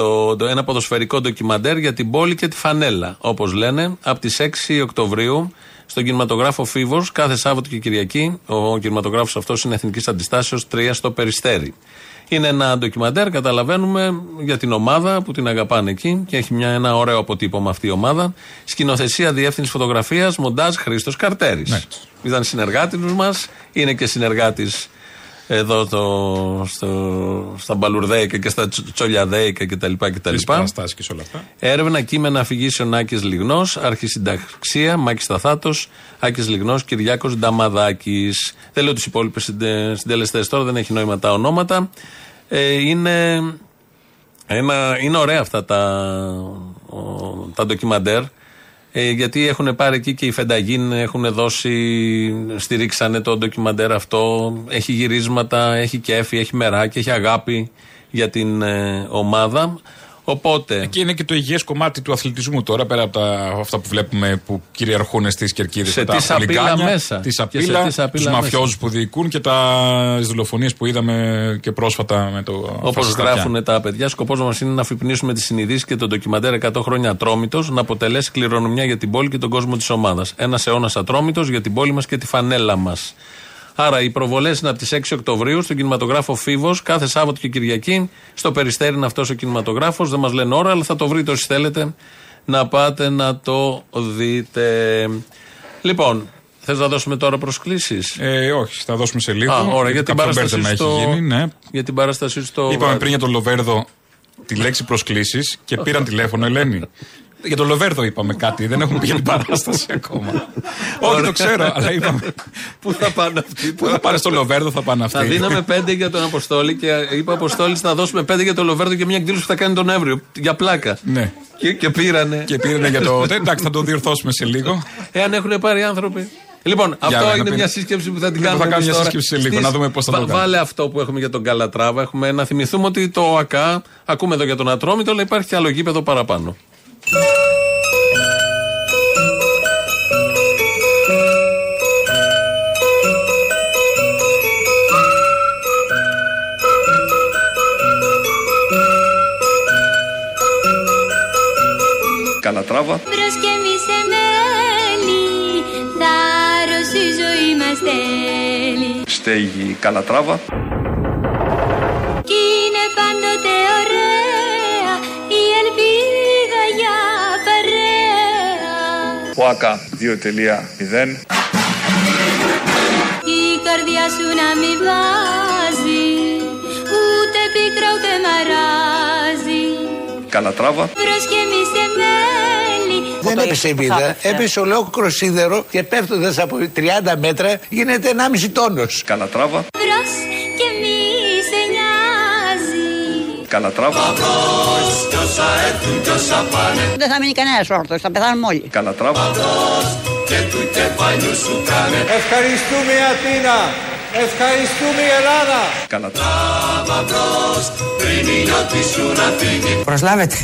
ένα ποδοσφαιρικό ντοκιμαντέρ για την πόλη και τη φανέλα, όπως λένε, από τις 6 Οκτωβρίου στον κινηματογράφο Φίβος, κάθε Σάββατο και Κυριακή. Ο κινηματογράφος αυτός είναι Εθνικής Αντιστάσεως 3 στο Περιστέρι. Είναι ένα ντοκιμαντέρ, καταλαβαίνουμε, για την ομάδα που την αγαπάνε εκεί και έχει ένα ωραίο αποτύπωμα αυτή η ομάδα. Σκηνοθεσία, διεύθυνση φωτογραφίας, μοντάζ Χρήστος Καρτέρης. Ναι. Ήταν συνεργάτης μας, είναι και συνεργάτης εδώ στα Μπαλουρδέικα και στα Τσολιαδέικα κτλ. Έρευνα, κείμενα, αφηγήσεων Άκης Λιγνός, αρχισυνταξία Μάκης Σταθάτος, Άκης Λιγνός, Κυριάκος Νταμαδάκης. Δεν λέω τους υπόλοιπους συντελεστές τώρα, δεν έχει νόημα τα ονόματα. Είναι ωραία αυτά τα ντοκιμαντέρ. Γιατί έχουν πάρει εκεί και οι Φενταγίν, έχουν δώσει, στηρίξανε το ντοκιμαντέρ αυτό, έχει γυρίσματα, έχει κέφι, έχει μεράκι, έχει αγάπη για την ομάδα. Οπότε... Εκεί είναι και το υγιές κομμάτι του αθλητισμού τώρα, πέρα από αυτά που βλέπουμε που κυριαρχούν στις κερκίδες. Σε τι σαπίλα μέσα. Τι σαπίλα, τους μαφιόζους που διοικούν και τις δολοφονίες που είδαμε και πρόσφατα με το. Όπως γράφουν τα παιδιά, σκοπός μας είναι να αφυπνίσουμε τις συνειδήσεις και τον ντοκιμαντέρ 100 χρόνια Ατρόμητος να αποτελέσει κληρονομιά για την πόλη και τον κόσμο της ομάδας. Ένας αιώνας Ατρόμητος για την πόλη μας και τη φανέλα μας. Άρα οι προβολές είναι από τις 6 Οκτωβρίου στον κινηματογράφο Φίβος, κάθε Σάββατο και Κυριακή. Στο Περιστέρι είναι αυτός ο κινηματογράφος, δεν μας λένε ώρα, αλλά θα το βρείτε όσοι θέλετε να πάτε να το δείτε. Λοιπόν, θες να δώσουμε τώρα προσκλήσεις? Όχι, θα δώσουμε σε λίγο. Ωραία, για την παράσταση στο... Είπαμε πριν για τον Λοβέρδο τη λέξη προσκλήσεις και πήραν τηλέφωνο, Ελένη. Για τον Λοβέρδο είπαμε κάτι, δεν έχουμε πει για την παράσταση ακόμα. Όχι, το ξέρω, αλλά είπαμε. Πού θα πάνε αυτοί. Πού θα πάνε στο Λοβέρδο, θα πάνε αυτοί. Θα δίναμε 5 για τον Αποστόλη και είπα Αποστόλη, θα δώσουμε 5 για τον Λοβέρδο και μια εκδήλωση που θα κάνει τον Νοέμβριο. Για πλάκα. Ναι. Και πήρανε. Και πήρανε για το. Εντάξει, θα το διορθώσουμε σε λίγο. Εάν έχουν πάρει άνθρωποι. Λοιπόν, αυτό είναι μια σύσκεψη που θα την κάνουμε. Θα κάνουμε μια σύσκεψη σε λίγο, να δούμε πώς θα το κάνουμε. Βάλε αυτό που έχουμε για τον Καλατράβα. Έχουμε να θυμηθούμε ότι το ΟΑΚΑ, ακούμε εδώ για τον Ατρόμητο, αλλά υπάρχει άλλο γήπεδο παραπάνω. Καλατράβα. Στέγη Καλατράβα. Κι είναι πάντοτε ωραία η ελπίδα για παρέα. ΟΑΚΑ 2.0. Η καρδιά σου να μη βάζει ούτε πίκρα ούτε μαράζει. Καλατράβα. Δεν έπεσε η βίδα, έπεσε ολόκληρο σίδερο και πέφτοντας από 30 μέτρα γίνεται 1,5 τόνος. Καλατράβα. Μπρος και μη σε νοιάζει. Καλατράβα. Παντός κι όσα έρθουν κι όσα πάνε. Δεν θα μείνει κανένας όρθος, θα πεθάνουμε όλοι. Καλατράβα. Παντός και του κεφαλιού σου κάνε. Ευχαριστούμε Αθήνα, ευχαριστούμε Ελλάδα. Καλατράβα μπρος, πριν η νιώτη σου να φύγει. Προσλάβετε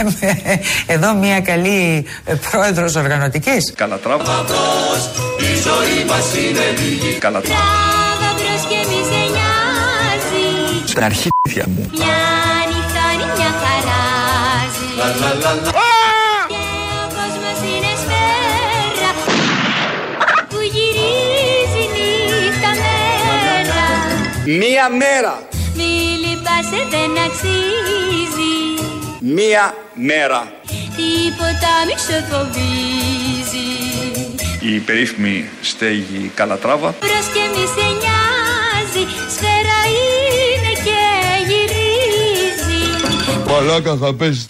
εδώ μια καλή πρόεδρος οργανωτικής. Καλατράβα μπρος, η ζωή μας είναι λίγη. Καλατράβα μπρος και μη σε νοιάζει. Στην αρχή μου. Μια νύχτα είναι μια χαράζει. Λαλαλαλα. Μία μέρα. Μη λυπάσαι δεν αξίζει. Μία μέρα. Τίποτα μη σε φοβίζει. Η περίφημη στέγη Καλατράβα. Μπρος και μη σε νοιάζει. Σφαίρα είναι και γυρίζει. Παλάκα θα πέσει.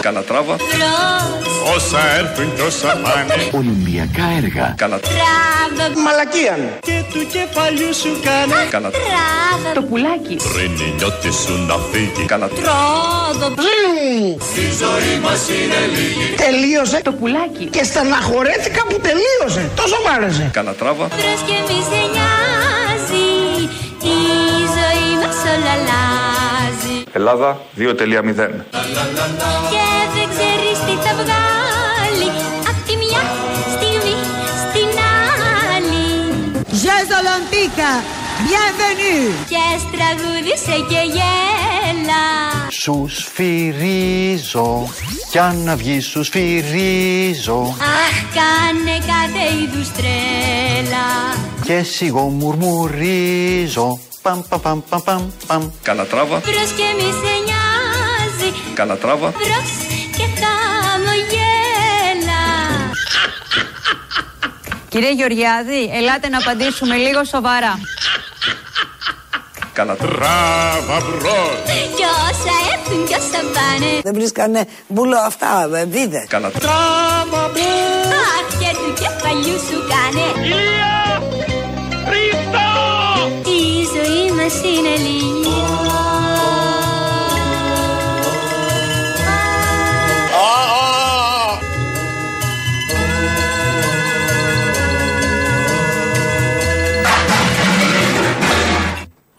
Καλατράβα. Όσα έρθουν κι όσα πάνε. Ολυμπιακά έργα. Καλατράβα. Μαλακίαν. Και του κεφαλιού σου κάνε. Καλατράβα. Το πουλάκι. Πριν η νιώτη σου να φύγει. Καλατράβα. Η ζωή μας είναι λίγη. Τελείωσε το πουλάκι. Και στεναχωρέθηκα που τελείωσε. Τόσο μ' άρεσε. Καλατράβα. Βρες και μη σε νοιάζει. Η ζωή μας όλα αλλάζει. Ελλάδα 2.0. Τι θα βγάλει απ' τη μια στιγμή στην άλλη. Ζεζολοντίκα, bienvenue. Και στραγούδισε και γέλα. Σου σφυρίζω, κι αν να βγει σου σφυρίζω. Αχ, κάνε κάθε είδους τρέλα. Και σιγό μουρμουρίζω. Παμ, παμ, παμ, παμ, παμ, παμ. Καλατράβα. Βρος και μη σε νοιάζει. Καλατράβα. Βρος. Κύριε Γεωργιάδη, ελάτε να απαντήσουμε λίγο σοβαρά. Καλατράβα μπρος. Κι όσα έρθουν κι όσα πάνε. Δεν βρίσκανε μπουλό αυτά, βίδε. Καλατράβα μπρος. Αχ, και του κεφαλιού σου κάνε. Ηλία, Χρήστο. Η ζωή μας είναι λίγη.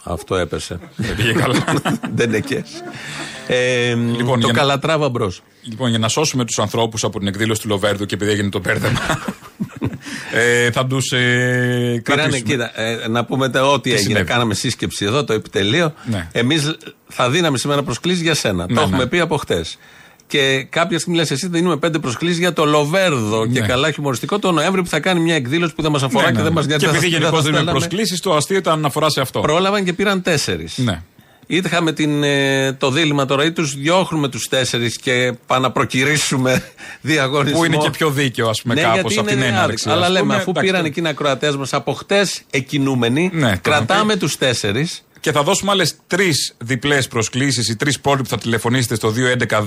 Αυτό έπεσε. Δεν πήγε καλά. Δεν νεκές. Λοιπόν, το Καλατράβα μπρος. Λοιπόν, για να σώσουμε τους ανθρώπους από την εκδήλωση του Λοβέρδου και επειδή έγινε το μπέρδεμα, θα τους κρατήσουμε. Κοίτα, να πούμε ό,τι έγινε. Συνέβη. Κάναμε σύσκεψη εδώ, το επιτελείο. Ναι. Εμείς θα δίναμε σήμερα προσκλήσεις για σένα. Ναι, το έχουμε πει από χτες. Και κάποια στιγμή λες εσύ, δίνουμε 5 προσκλήσεις για το Λοβέρδο. Ναι. Και καλά χιουμοριστικό το Νοέμβριο που θα κάνει μια εκδήλωση που δεν μας αφορά και δεν μας νοιάζει. Και επειδή γενικώς δίνουμε προσκλήσεις, το αστείο ήταν αναφορά σε αυτό. Πρόλαβαν και πήραν 4. Ναι. Είχαμε το δίλημα τώρα, ή τους διώχνουμε τους 4 και παναπροκυρίσουμε διαγωνισμό. Που είναι και πιο δίκαιο, ας πούμε, ναι, κάπως από την έναρξη. Αλλά λέμε, αφού πήραν εκείνα ακροατές μας από χτες εκκινούμενοι, κρατάμε τους 4. Και θα δώσουμε άλλες τρεις διπλές προσκλήσεις, οι τρεις πρώτοι που θα τηλεφωνήσετε στο 211 10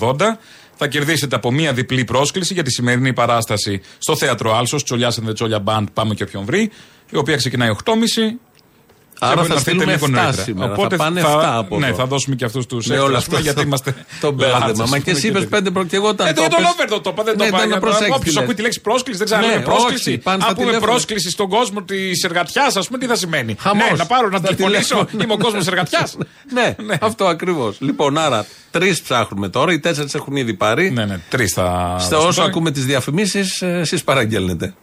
80 880. Θα κερδίσετε από μία διπλή πρόσκληση για τη σημερινή παράσταση στο Θέατρο Άλσος, Τσολιάς and the Τσόλια Band, πάμε και όποιον βρει, η οποία ξεκινάει 8.30. Άρα θα στείλουμε 7 σήμερα. Οπότε θα πάνε 7 από εδώ. Ναι, θα δώσουμε και αυτούς τους έξτρα, γιατί είμαστε τον μπέρδεμα. Μα και εσύ είπες 5 και εγώ τα πες. Τον Λόβερντο το είπα, δεν το είπα. Όποιος ακούει τη λέξη πρόσκληση, δεν ξέρω αν είναι πρόσκληση. Αν πούμε πρόσκληση στον κόσμο της εργατιάς, ας πούμε, τι θα σημαίνει. Ναι, να πάρω να τηλεφωνήσω, είμαι ο κόσμος της εργατιάς. Ναι, αυτό ακριβώς. Λοιπόν, άρα 3 ψάχνουμε τώρα, οι 4 έχουν ήδη πάρει. Ναι, 3 θα. Στα όσο ακούμε τις διαφημίσεις, εσείς παραγγέλνετε.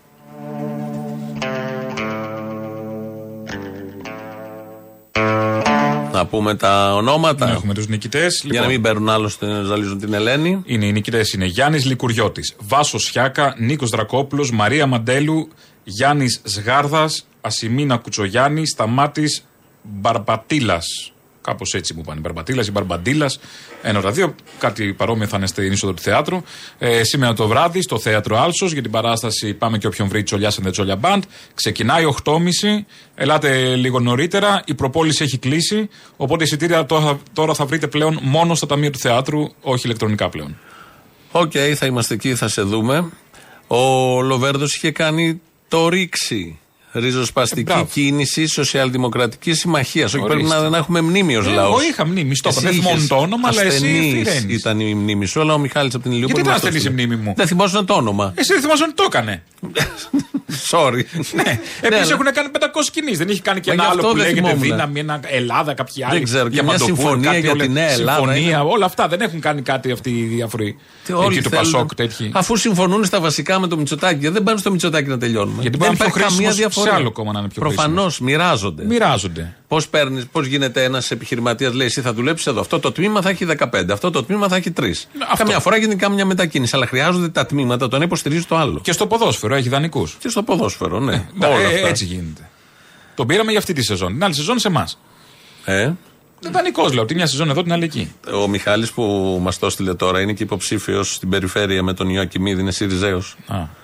Να πούμε τα ονόματα. Ναι, έχουμε τους νικητές. Για να μην παίρνουν άλλωστε να ζαλίζουν την Ελένη. Είναι οι νικητές, είναι Γιάννης Λικουριώτης, Βάσος Σιάκα, Νίκος Δρακόπουλος, Μαρία Μαντέλου, Γιάννης Σγάρδας, Ασημίνα Κουτσογιάννη, Σταμάτης Μπαρμπατήλας. Κάπως έτσι μου πάνε. Μπαρμπατήλας ή Μπαρμπαντήλας. Ένα ώρα δύο. Κάτι παρόμοιο θα είναι στην είσοδο του θεάτρου. Σήμερα το βράδυ στο θέατρο Άλσος για την παράσταση Πάμε και όποιον βρει, Τσολιά and the Τσόλια Band. Ξεκινάει 8.30. Ελάτε λίγο νωρίτερα. Η προπόληση έχει κλείσει. Οπότε εισιτήρια τώρα θα βρείτε πλέον μόνο στα ταμεία του θεάτρου, όχι ηλεκτρονικά πλέον. Οκ, θα είμαστε εκεί, θα σε δούμε. Ο Λοβέρδος είχε κάνει το ρήξη. Ριζοσπαστική κίνηση Σοσιαλδημοκρατική Συμμαχία. Όχι, πρέπει να έχουμε μνήμη ως λαός. Εγώ είχα μνήμη, στο είπα. Δεν θυμόμουν το όνομα, αλλά εσύ φυρένεις. Ήταν η μνήμη σου, αλλά ο Μιχάλης από την Ηλιούπολη. Γιατί ήταν ασθενής η μνήμη μου. Δεν θυμόσουν το όνομα. Εσύ δεν θυμόσουν το έκανε. Sorry. Ναι. Επίσης έχουν κάνει 500 κινήσεις. Δεν είχε κάνει και ένα άλλο που λέγεται Δύναμη, ένα Ελλάδα, κάποιοι άλλοι. Δεν ξέρω. Και μια συμφωνία για την Νέα Ελλάδα. Όλα αυτά δεν έχουν κάνει κάτι αυτοί οι διάφοροι. Εκεί του Πασόκ τέτοιοι. Αφού συμφωνούν στα βασικά με το Μητσοτάκη, δεν πάνε στο Μητσοτάκη να τελειώνουμε. Γιατί δεν υπάρχει καμία διαφορά. Σε άλλο κόμμα να είναι πιο χρήσιμο. Προφανώς μοιράζονται. Πώς γίνεται ένας επιχειρηματίας, λέει: εσύ θα δουλέψεις εδώ. Αυτό το τμήμα θα έχει 15, αυτό το τμήμα θα έχει 3. Καμιά φορά γίνεται καμιά μετακίνηση. Αλλά χρειάζονται τα τμήματα, το ένα υποστηρίζει το άλλο. Και στο ποδόσφαιρο έχει δανεικούς. Και στο ποδόσφαιρο, ναι. Όλα αυτά. Έτσι γίνεται. Τον πήραμε για αυτή τη σεζόν. Την άλλη σεζόν σε εμάς. Δανεικός, λέω. Την μια σεζόν εδώ, την άλλη εκεί. Ο Μιχάλης που μας το στείλε τώρα είναι και υποψήφιος στην περιφέρεια με τον Ιωακημίδη, είναι Σιριζέος.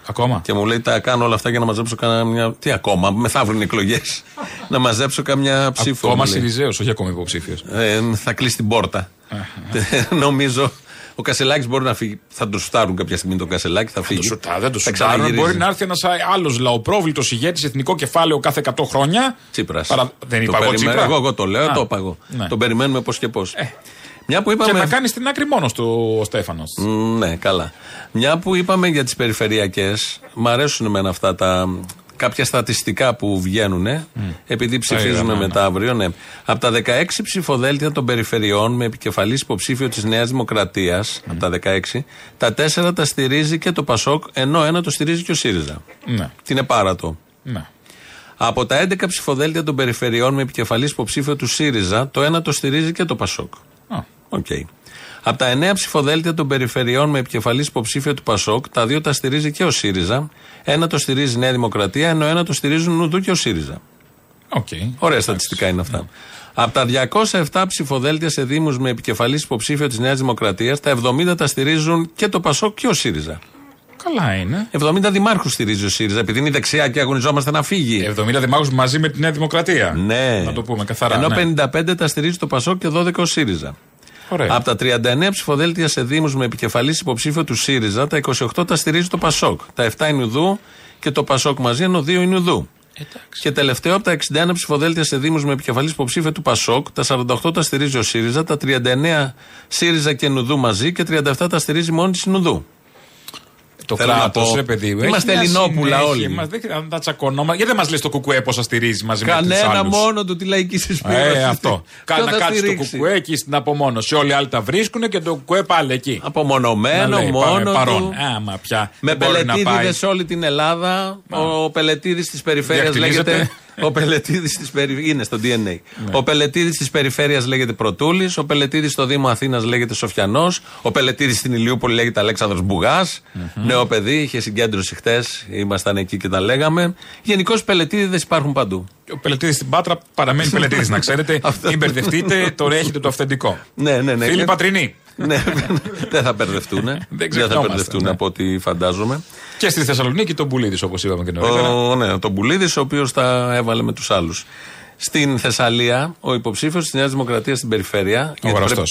Ακόμα. Και μου λέει: τα κάνω όλα αυτά για να μαζέψω καμιά. Τι ακόμα, μεθαύριουν εκλογές. να μαζέψω καμιά ψήφο. Ακόμα Σιριζέος, όχι ακόμα υποψήφιος. Θα κλείσει την πόρτα. Νομίζω. Ο Κασελάκης μπορεί να φύγει. Θα τον σουτάρουν κάποια στιγμή τον Κασελάκη. Θα φύγει. Δεν τον σουτάρουν. Μπορεί να έρθει ένας άλλος λαοπρόβλητος ηγέτης, εθνικό κεφάλαιο κάθε 100 χρόνια. Τσίπρας. Δεν είπα εγώ Τσίπρα. Εγώ το λέω, το είπα εγώ. Τον περιμένουμε πώς και πώς. Μια που είπαμε... Και να κάνει την άκρη μόνος του ο Στέφανος. Ναι, καλά. Μια που είπαμε για τις περιφερειακές, μ' αρέσουν εμένα αυτά τα. Κάποια στατιστικά που βγαίνουν, επειδή ψηφίζουν μετά αύριο. Ναι. Από τα 16 ψηφοδέλτια των περιφερειών με επικεφαλής υποψήφιο της Νέας Δημοκρατίας, από τα 16, τα 4 τα στηρίζει και το Πασόκ, ενώ ένα το στηρίζει και ο ΣΥΡΙΖΑ. Ναι. Την επάρατο. Ναι. Από τα 11 ψηφοδέλτια των περιφερειών με επικεφαλής υποψήφιο του ΣΥΡΙΖΑ, το ένα το στηρίζει και το Πασόκ. Οκ. Από τα 9 ψηφοδέλτια των περιφερειών με επικεφαλής υποψήφιο του Πασόκ, τα 2 τα στηρίζει και ο ΣΥΡΙΖΑ. Ένα το στηρίζει η Νέα Δημοκρατία, ενώ ένα το στηρίζουν ουδού και ο ΣΥΡΙΖΑ. Ωραία στατιστικά είναι αυτά. Από τα 207 ψηφοδέλτια σε δήμους με επικεφαλής υποψήφιο της Νέας Δημοκρατίας, τα 70 τα στηρίζουν και το Πασόκ και ο ΣΥΡΙΖΑ. Καλά είναι. 70 δημάρχους στηρίζει ο ΣΥΡΙΖΑ, επειδή είναι δεξιά και αγωνιζόμαστε να φύγει. 70 δημάρχους μαζί με τη Νέα Δημοκρατία. Ναι. Να το πούμε καθαρά. Ενώ 55 τα στηρίζει το Πασόκ και 12 ο ΣΥΡΙΖΑ. Ωραία. Από τα 39 ψηφοδέλτια σε δήμους με επικεφαλής υποψήφιο του ΣΥΡΙΖΑ, τα 28 τα στηρίζει το ΠΑΣΟΚ. Τα 7 είναι ουδού και το ΠΑΣΟΚ μαζί, ενώ 2 είναι ουδού. Και τελευταίο, από τα 61 ψηφοδέλτια σε δήμους με επικεφαλής υποψήφιο του ΠΑΣΟΚ, τα 48 τα στηρίζει ο ΣΥΡΙΖΑ, τα 39 ΣΥΡΙΖΑ και Νουδού μαζί και 37 τα στηρίζει μόνη της Νουδού. Το κράτος, ρε παιδί. Είμαστε Ελληνόπουλα όλοι. Δεν τα τσακωνόμαστε. Γιατί δεν μας λες το κουκουέ πώς θα στηρίζει μαζί με τους άλλους. Κανένα μόνο του τη λαϊκή συσπήρωση. Αυτό. Κάνα κάτι στο κουκουέ εκεί στην απομόνωση. Όλοι οι άλλοι τα βρίσκουν και το κουκουέ πάλι εκεί. Απομονωμένο, λέει, μόνο. Παρόν. Άμα πια. Με πελετήδιδες όλη την Ελλάδα. Ο Πελετήδης της Περιφέρειας λέγεται. Ο Πελετήδης της Περιφέρειας. Είναι στο DNA. Ναι. Ο Πελετήδης της Περιφέρειας λέγεται Πρωτούλης. Ο Πελετήδης στο Δήμο Αθήνας λέγεται Σοφιανός. Ο Πελετήδης στην Ηλιούπολη λέγεται Αλέξανδρος Μπουγάς. Νέο παιδί, είχε συγκέντρωση χτες. Ήμασταν εκεί και τα λέγαμε. Γενικώς Πελετήδηδες υπάρχουν παντού. Ο Πελετήδης στην Πάτρα παραμένει Πελετήδης, να ξέρετε. Μην μπερδευτείτε, τώρα έχετε το αυθεντικό. Ναι. Φίλοι Πατρινοί. Δεν θα μπερδευτούν. Δεν θα μπερδευτούν από ό,τι φαντάζομαι. Και στη Θεσσαλονίκη τον Μπουλίδης, όπως είπαμε και νωρίτερα. Ναι, τον Μπουλίδης, ο οποίος τα έβαλε με τους άλλους. Στην Θεσσαλία, ο υποψήφιος της Νέας Δημοκρατίας στην περιφέρεια.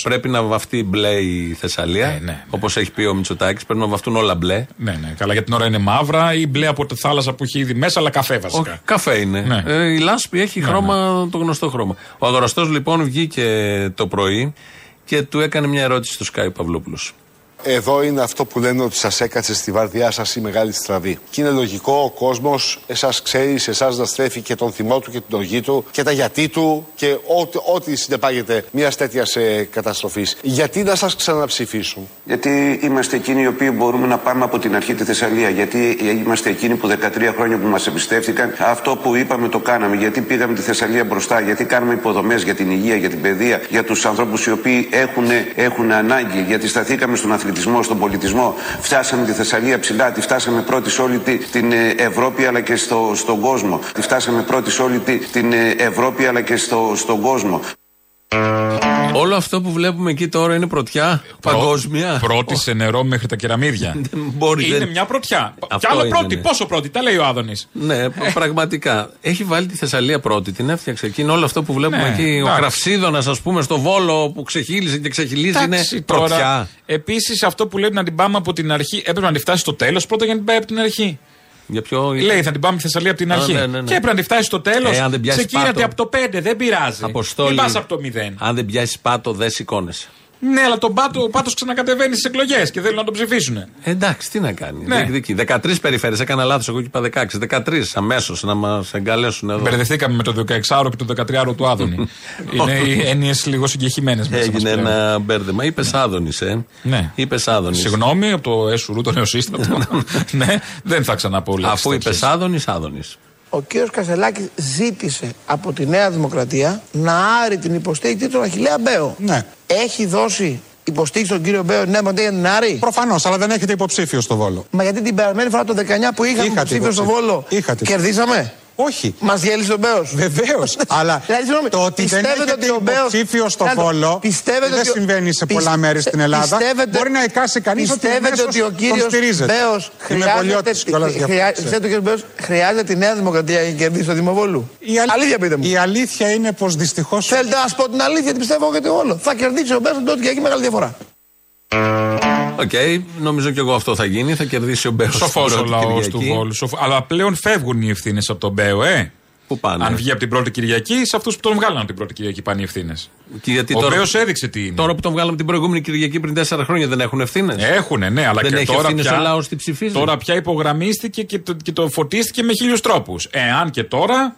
Πρέπει να βαφτεί μπλε η Θεσσαλία. Ναι. Όπως έχει πει ο Μητσοτάκης, πρέπει να βαφτούν όλα μπλε. Ναι. Καλά, για την ώρα είναι μαύρα ή μπλε από τη θάλασσα που έχει ήδη μέσα, αλλά καφέ βασικά. Καφέ είναι. Ναι. Η λάσπη έχει χρώμα, το γνωστό χρώμα. Ο Αγοραστός λοιπόν βγήκε το πρωί και του έκανε μια ερώτηση στο Skype Παυλόπουλο. Εδώ είναι αυτό που λένε ότι σας έκατσε στη βαρδιά σας η μεγάλη στραβή. Και είναι λογικό, ο κόσμος εσάς ξέρει, σε εσάς να στρέφει και τον θυμό του και την οργή του και τα γιατί του και ό,τι συνεπάγεται μιας τέτοιας καταστροφής. Γιατί να σας ξαναψηφίσουν? Γιατί είμαστε εκείνοι οι οποίοι μπορούμε να πάμε από την αρχή τη Θεσσαλία. Γιατί είμαστε εκείνοι που 13 χρόνια που μας εμπιστεύτηκαν, αυτό που είπαμε το κάναμε. Γιατί πήγαμε τη Θεσσαλία μπροστά, γιατί κάναμε υποδομές για την υγεία, για την παιδεία, για τους ανθρώπους οι οποίοι έχουν ανάγκη, γιατί σταθήκαμε στον αθλητισμό. Στον πολιτισμό, φτάσαμε τη Θεσσαλία ψηλά, τη φτάσαμε πρώτη σε όλη την Ευρώπη αλλά και στον κόσμο. Τη φτάσαμε πρώτη σε όλη την Ευρώπη αλλά και στον κόσμο. Όλο αυτό που βλέπουμε εκεί τώρα είναι πρωτιά παγκόσμια. Πρώτη σε νερό μέχρι τα κεραμίδια. Είναι μια πρωτιά. Κι άλλο πρώτη. Πόσο πρώτη, τα λέει ο Άδωνης. Ναι, πραγματικά. Έχει βάλει τη Θεσσαλία πρώτη, την έφτιαξε εκεί. Όλο αυτό που βλέπουμε εκεί. Ο Κραυσίδωνας, ας πούμε, στο Βόλο που ξεχύλισε και ξεχυλίζει είναι πρωτιά. Επίσης, αυτό που λέει να την πάμε από την αρχή, έπρεπε να τη φτάσει στο τέλος πρώτα για να την πάει από την αρχή. Λέει, θα την πάμε στη Θεσσαλία από την αρχή. Ναι. Και έπρεπε να φτάσει στο τέλος. Ξεκίνατε από το 5, δεν πειράζει. Αποστόλη, μην πας από το 0. Αν δεν πιάσεις πάτο, δεν σηκώνεσαι. Ναι, αλλά ο πάτος ξανακατεβαίνει στις εκλογές και θέλουν να τον ψηφίσουν. Εντάξει, τι να κάνει. Ναι. 13 περιφέρειες, έκανα λάθος. Εγώ είπα 16. 13 αμέσως να μας εγκαλέσουν εδώ. Μπερδευτήκαμε με το 16ωρο και το 13ωρο του Άδωνη. Είναι οι έννοιες λίγο συγκεχημένες μέσα. Έγινε ένα μπέρδεμα. Είπες Άδωνης, Ναι. Είπες Άδωνης. Συγγνώμη από το ΕΣΟΥΡΟΥ, το νεοσύστατο. Ναι, δεν θα ξαναπώ λέξεις. Αφού είπες Άδωνης. Ο κύριος Κασσελάκης ζήτησε από τη Νέα Δημοκρατία να άρει την υποστήριξη του Αχιλέα Μπέο. Ναι. Έχει δώσει υποστήριξη στον κύριο Μπέο η Νέα Δημοκρατία για την άρει? Προφανώς, αλλά δεν έχετε υποψήφιο στο Βόλο. Μα γιατί την περασμένη φορά το 19 που είχαμε υποψήφιο στο Βόλο, κερδίσαμε? Όχι. Μας διέλυσε ο Μπέος. Βεβαίως. Αλλά το ότι δεν έχετε υποψήφιο στο Βόλο δεν συμβαίνει σε πολλά μέρη στην Ελλάδα. Μπορεί να εικάσει κανείς ότι ο κύριος Μπέος χρειάζεται τη Νέα Δημοκρατία για να κερδίσει το Δήμο Βόλου. Αλήθεια πείτε μου. Η αλήθεια είναι πως δυστυχώς... Θέλετε να σας πω την αλήθεια, την πιστεύω εγώ και το όλο. Θα κερδίσει ο Μπέος τότε και έχει μεγάλη διαφορά. Okay, νομίζω και εγώ αυτό θα γίνει. Θα κερδίσει ο Μπέος. Σοφός ο λαός του Βόλου. Αλλά πλέον φεύγουν οι ευθύνες από τον Μπέο, Πού πάνε? Αν βγει από την πρώτη Κυριακή, σε αυτούς που τον βγάλαν από την πρώτη Κυριακή πάνε οι ευθύνες. Ο Μπέος έδειξε τι είναι. Τώρα που τον βγάλαμε την προηγούμενη Κυριακή πριν 4 χρόνια δεν έχουν ευθύνες. Έχουνε, ναι, αλλά δεν και έχει τώρα πια, ο λαός τη ψηφίζει. Τώρα πια υπογραμμίστηκε και το φωτίστηκε με 1000 τρόπους. Αν και τώρα.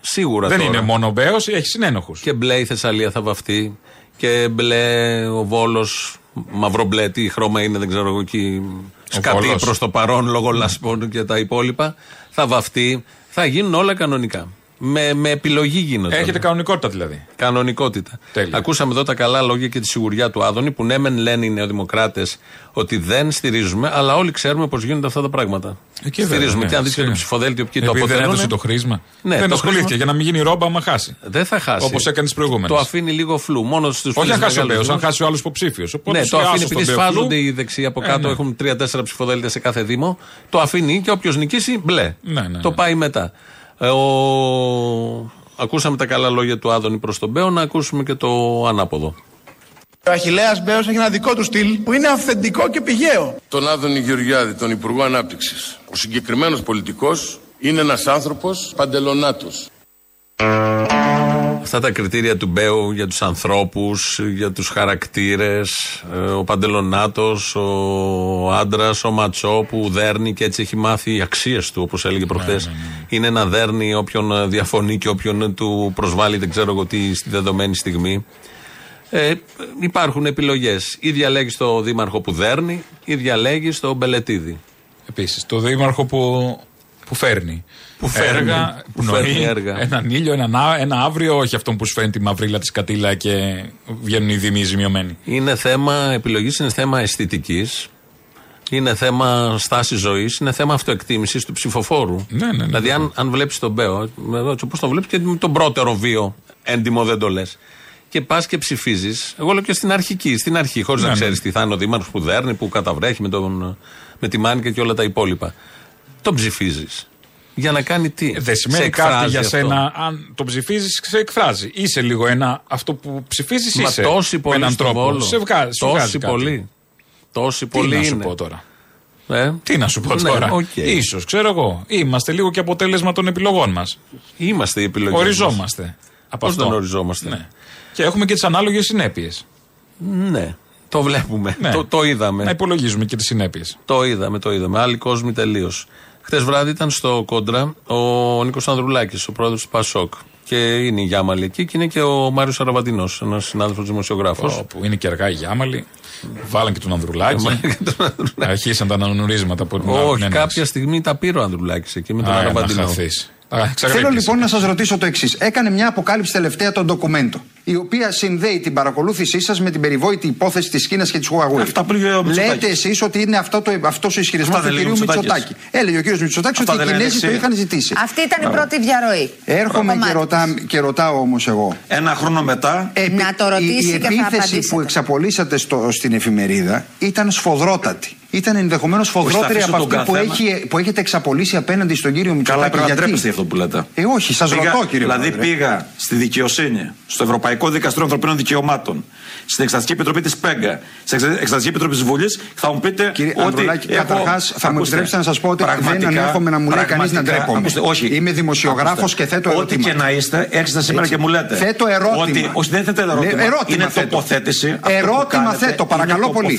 Σίγουρα δεν τώρα. Είναι μόνο ο Μπέος, έχει συνένοχους. Και μπλε η Θεσσαλία θα βαφτεί. Και μπλε ο Βόλος. Μαυρομπλε, τι χρώμα είναι, δεν ξέρω εγώ εκεί. Σκατή προς το παρόν λόγω λασπών και τα υπόλοιπα. Θα βαφτεί, θα γίνουν όλα κανονικά. Με επιλογή γίνονται. Έχετε κανονικότητα δηλαδή. Κανονικότητα. Τέλεια. Ακούσαμε εδώ τα καλά λόγια και τη σιγουριά του Άδωνη που ναι, μεν λένε οι νεοδημοκράτες ότι δεν στηρίζουμε, αλλά όλοι ξέρουμε πως γίνονται αυτά τα πράγματα. Στηρίζουμε. Και αν δείτε το ψηφοδέλτιο, ποιοι το αποτελούν. Δεν έδωσε το χρήσμα. Ναι, δεν ασχολήθηκε για να μην γίνει ρόμπα, άμα χάσει. Δεν θα χάσει. Όπως έκανε τις προηγούμενες. Το αφήνει λίγο φλου. Μόνο στους φίλους. Όχι αν χάσει ο Μπέος, αν χάσει ο άλλος υποψήφιος. Ναι, το αφήνει επειδή σφάζονται οι δεξιοί από κάτω, έχουν 3-4 ψηφοδέλτια σε κάθε δήμο. Το αφήνει και όποιος νικήσει, μπλε. Το πάει μετά. Ακούσαμε τα καλά λόγια του Άδωνη προς τον Μπέο, να ακούσουμε και το ανάποδο. Ο Αχιλλέας Μπέος έχει ένα δικό του στυλ που είναι αυθεντικό και πηγαίο. Τον Άδωνη Γεωργιάδη, τον Υπουργό Ανάπτυξης. Ο συγκεκριμένος πολιτικός είναι ένας άνθρωπος παντελονάτος. Αυτά τα κριτήρια του Μπέου για τους ανθρώπους, για τους χαρακτήρες, ο παντελονάτος, ο άντρας, ο ματσό που δέρνει και έτσι έχει μάθει οι αξίες του, όπως έλεγε προχθές. Ναι. Είναι να δέρνει όποιον διαφωνεί και όποιον του προσβάλλει, δεν ξέρω εγώ τι, στη δεδομένη στιγμή. Υπάρχουν επιλογές. Ή διαλέγεις το δήμαρχο που δέρνει, ή διαλέγεις το Μπελετίδη. Επίσης, το δήμαρχο που φέρνει. Που φέρνει έργα. Έναν ήλιο, ένα αύριο, όχι αυτόν που σου φέρνει τη μαυρίλα τη κατήλα και βγαίνουν οι δήμοι ζημιωμένοι. Είναι θέμα επιλογής, είναι θέμα αισθητικής, είναι θέμα στάσης ζωής, είναι θέμα αυτοεκτίμησης του ψηφοφόρου. Ναι. Δηλαδή, αν βλέπεις τον Μπέο, όπως τον βλέπεις και τον πρώτερο βίο, έντιμο δεν το λες. Και πας και ψηφίζεις, εγώ λέω και στην αρχή, χωρίς να ξέρεις τι θα είναι ο δήμαρχος που δέρνει, που καταβρέχει με τη μάνικα και όλα τα υπόλοιπα. Τον ψηφίζεις. Για να κάνει τι. Δεν σημαίνει κάτι για σένα. Αυτό. Αν το ψηφίζεις, σε εκφράζει. Είσαι λίγο ένα. Αυτό που ψηφίζεις είσαι. Μα τόσοι πολλοί. Τόσοι πολλοί. Τόσοι πολλοί. Τι να σου πω τώρα. Τι να σου πω τώρα. Okay. Ίσως, ξέρω εγώ. Είμαστε λίγο και αποτέλεσμα των επιλογών μας. Είμαστε οι επιλογές. Οριζόμαστε. Πώς δεν οριζόμαστε. Ναι. Και έχουμε και τις ανάλογες συνέπειες. Ναι. Το βλέπουμε. Ναι. Το είδαμε. Να υπολογίζουμε και τις συνέπειες. Το είδαμε. Άλλοι κόσμοι τελείως. Χτες βράδυ ήταν στο Κόντρα ο Νίκος Ανδρουλάκης, ο πρόεδρος του ΠΑΣΟΚ. Και είναι η Γιάμαλη εκεί και είναι και ο Μάριος Αραβαντινός, ένας συνάδελφος δημοσιογράφος. Όπου είναι και αργά η Γιάμαλη. Βάλαν και τον Ανδρουλάκη. Αρχίσαν τα αναγνωρίσματα από την άλλη. Όχι, κάποια στιγμή τα πήρε ο Ανδρουλάκης εκεί με τον Αραβαντινό. Θέλω λοιπόν να σας ρωτήσω το εξής. Έκανε μια αποκάλυψη τελευταία των ντοκουμέντων, η οποία συνδέει την παρακολούθησή σας με την περιβόητη υπόθεση της Κίνας και της Χουαγουέι. Λέτε εσείς ότι είναι αυτός ο ισχυρισμός του κυρίου Μητσοτάκη. Έλεγε ο κύριος Μητσοτάκης ότι οι Κινέζοι το είχαν ζητήσει. Αυτή ήταν η πρώτη διαρροή. Έρχομαι και ρωτάω όμως εγώ. Ένα χρόνο μετά. Να το ρωτήσει η επίθεση που εξαπολύσατε στην εφημερίδα ήταν σφοδρότατη. Ήταν ενδεχομένως φοβερότερη από αυτή που έχετε εξαπολύσει απέναντι στον κύριο Μητσοτάκη. Καλά, πρέπει να ντρέπεστε αυτό που λέτε. Όχι, σας ρωτώ, κύριε. Δηλαδή, πήγα στη δικαιοσύνη, στο Ευρωπαϊκό Δικαστήριο Ανθρωπίνων Δικαιωμάτων, στην Εξεταστική Επιτροπή της ΠΕΓΚΑ, στην Εξεταστική Επιτροπή της Βουλής, θα μου πείτε. Κύριε Ανδρουλάκη, καταρχάς, θα μου επιτρέψετε να σας πω ότι δεν ανέχομαι να μου λέει κανείς να ντρέπομαι. Είμαι δημοσιογράφος και θέτω ερώτημα. Ό,τι και να είστε, έρχεστε σήμερα και μου λέτε. Θέτω ερώτημα. Όχι, δεν θέτω ερώτημα. Είναι τοποθέτηση. Ερώτημα θέτω, παρακαλώ πολύ.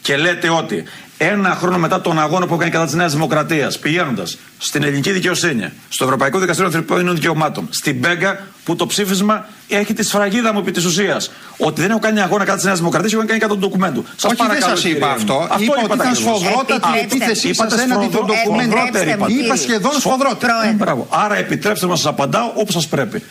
Και λέτε ότι. Ένα χρόνο μετά τον αγώνα που έκανε κατά της Νέας Δημοκρατίας, πηγαίνοντας στην ελληνική δικαιοσύνη, στο Ευρωπαϊκό Δικαστήριο Ανθρωπίνων Δικαιωμάτων, στην ΠΕΓΚΑ, που το ψήφισμα έχει τη σφραγίδα μου επί της ουσίας. Ότι δεν έχω κάνει αγώνα κατά της Νέας Δημοκρατίας, έχω κάνει κατά τον ντοκουμέντου. Σας παρακαλώ. Δεν είπα αυτό. Είπα ότι ήταν σφοδρότατη η επίθεση σας έναντι των ντοκουμέντων. Είπα σχεδόν σφοδρότερη. Άρα επιτρέψτε να σας απαντάω όπως σας πρέπει.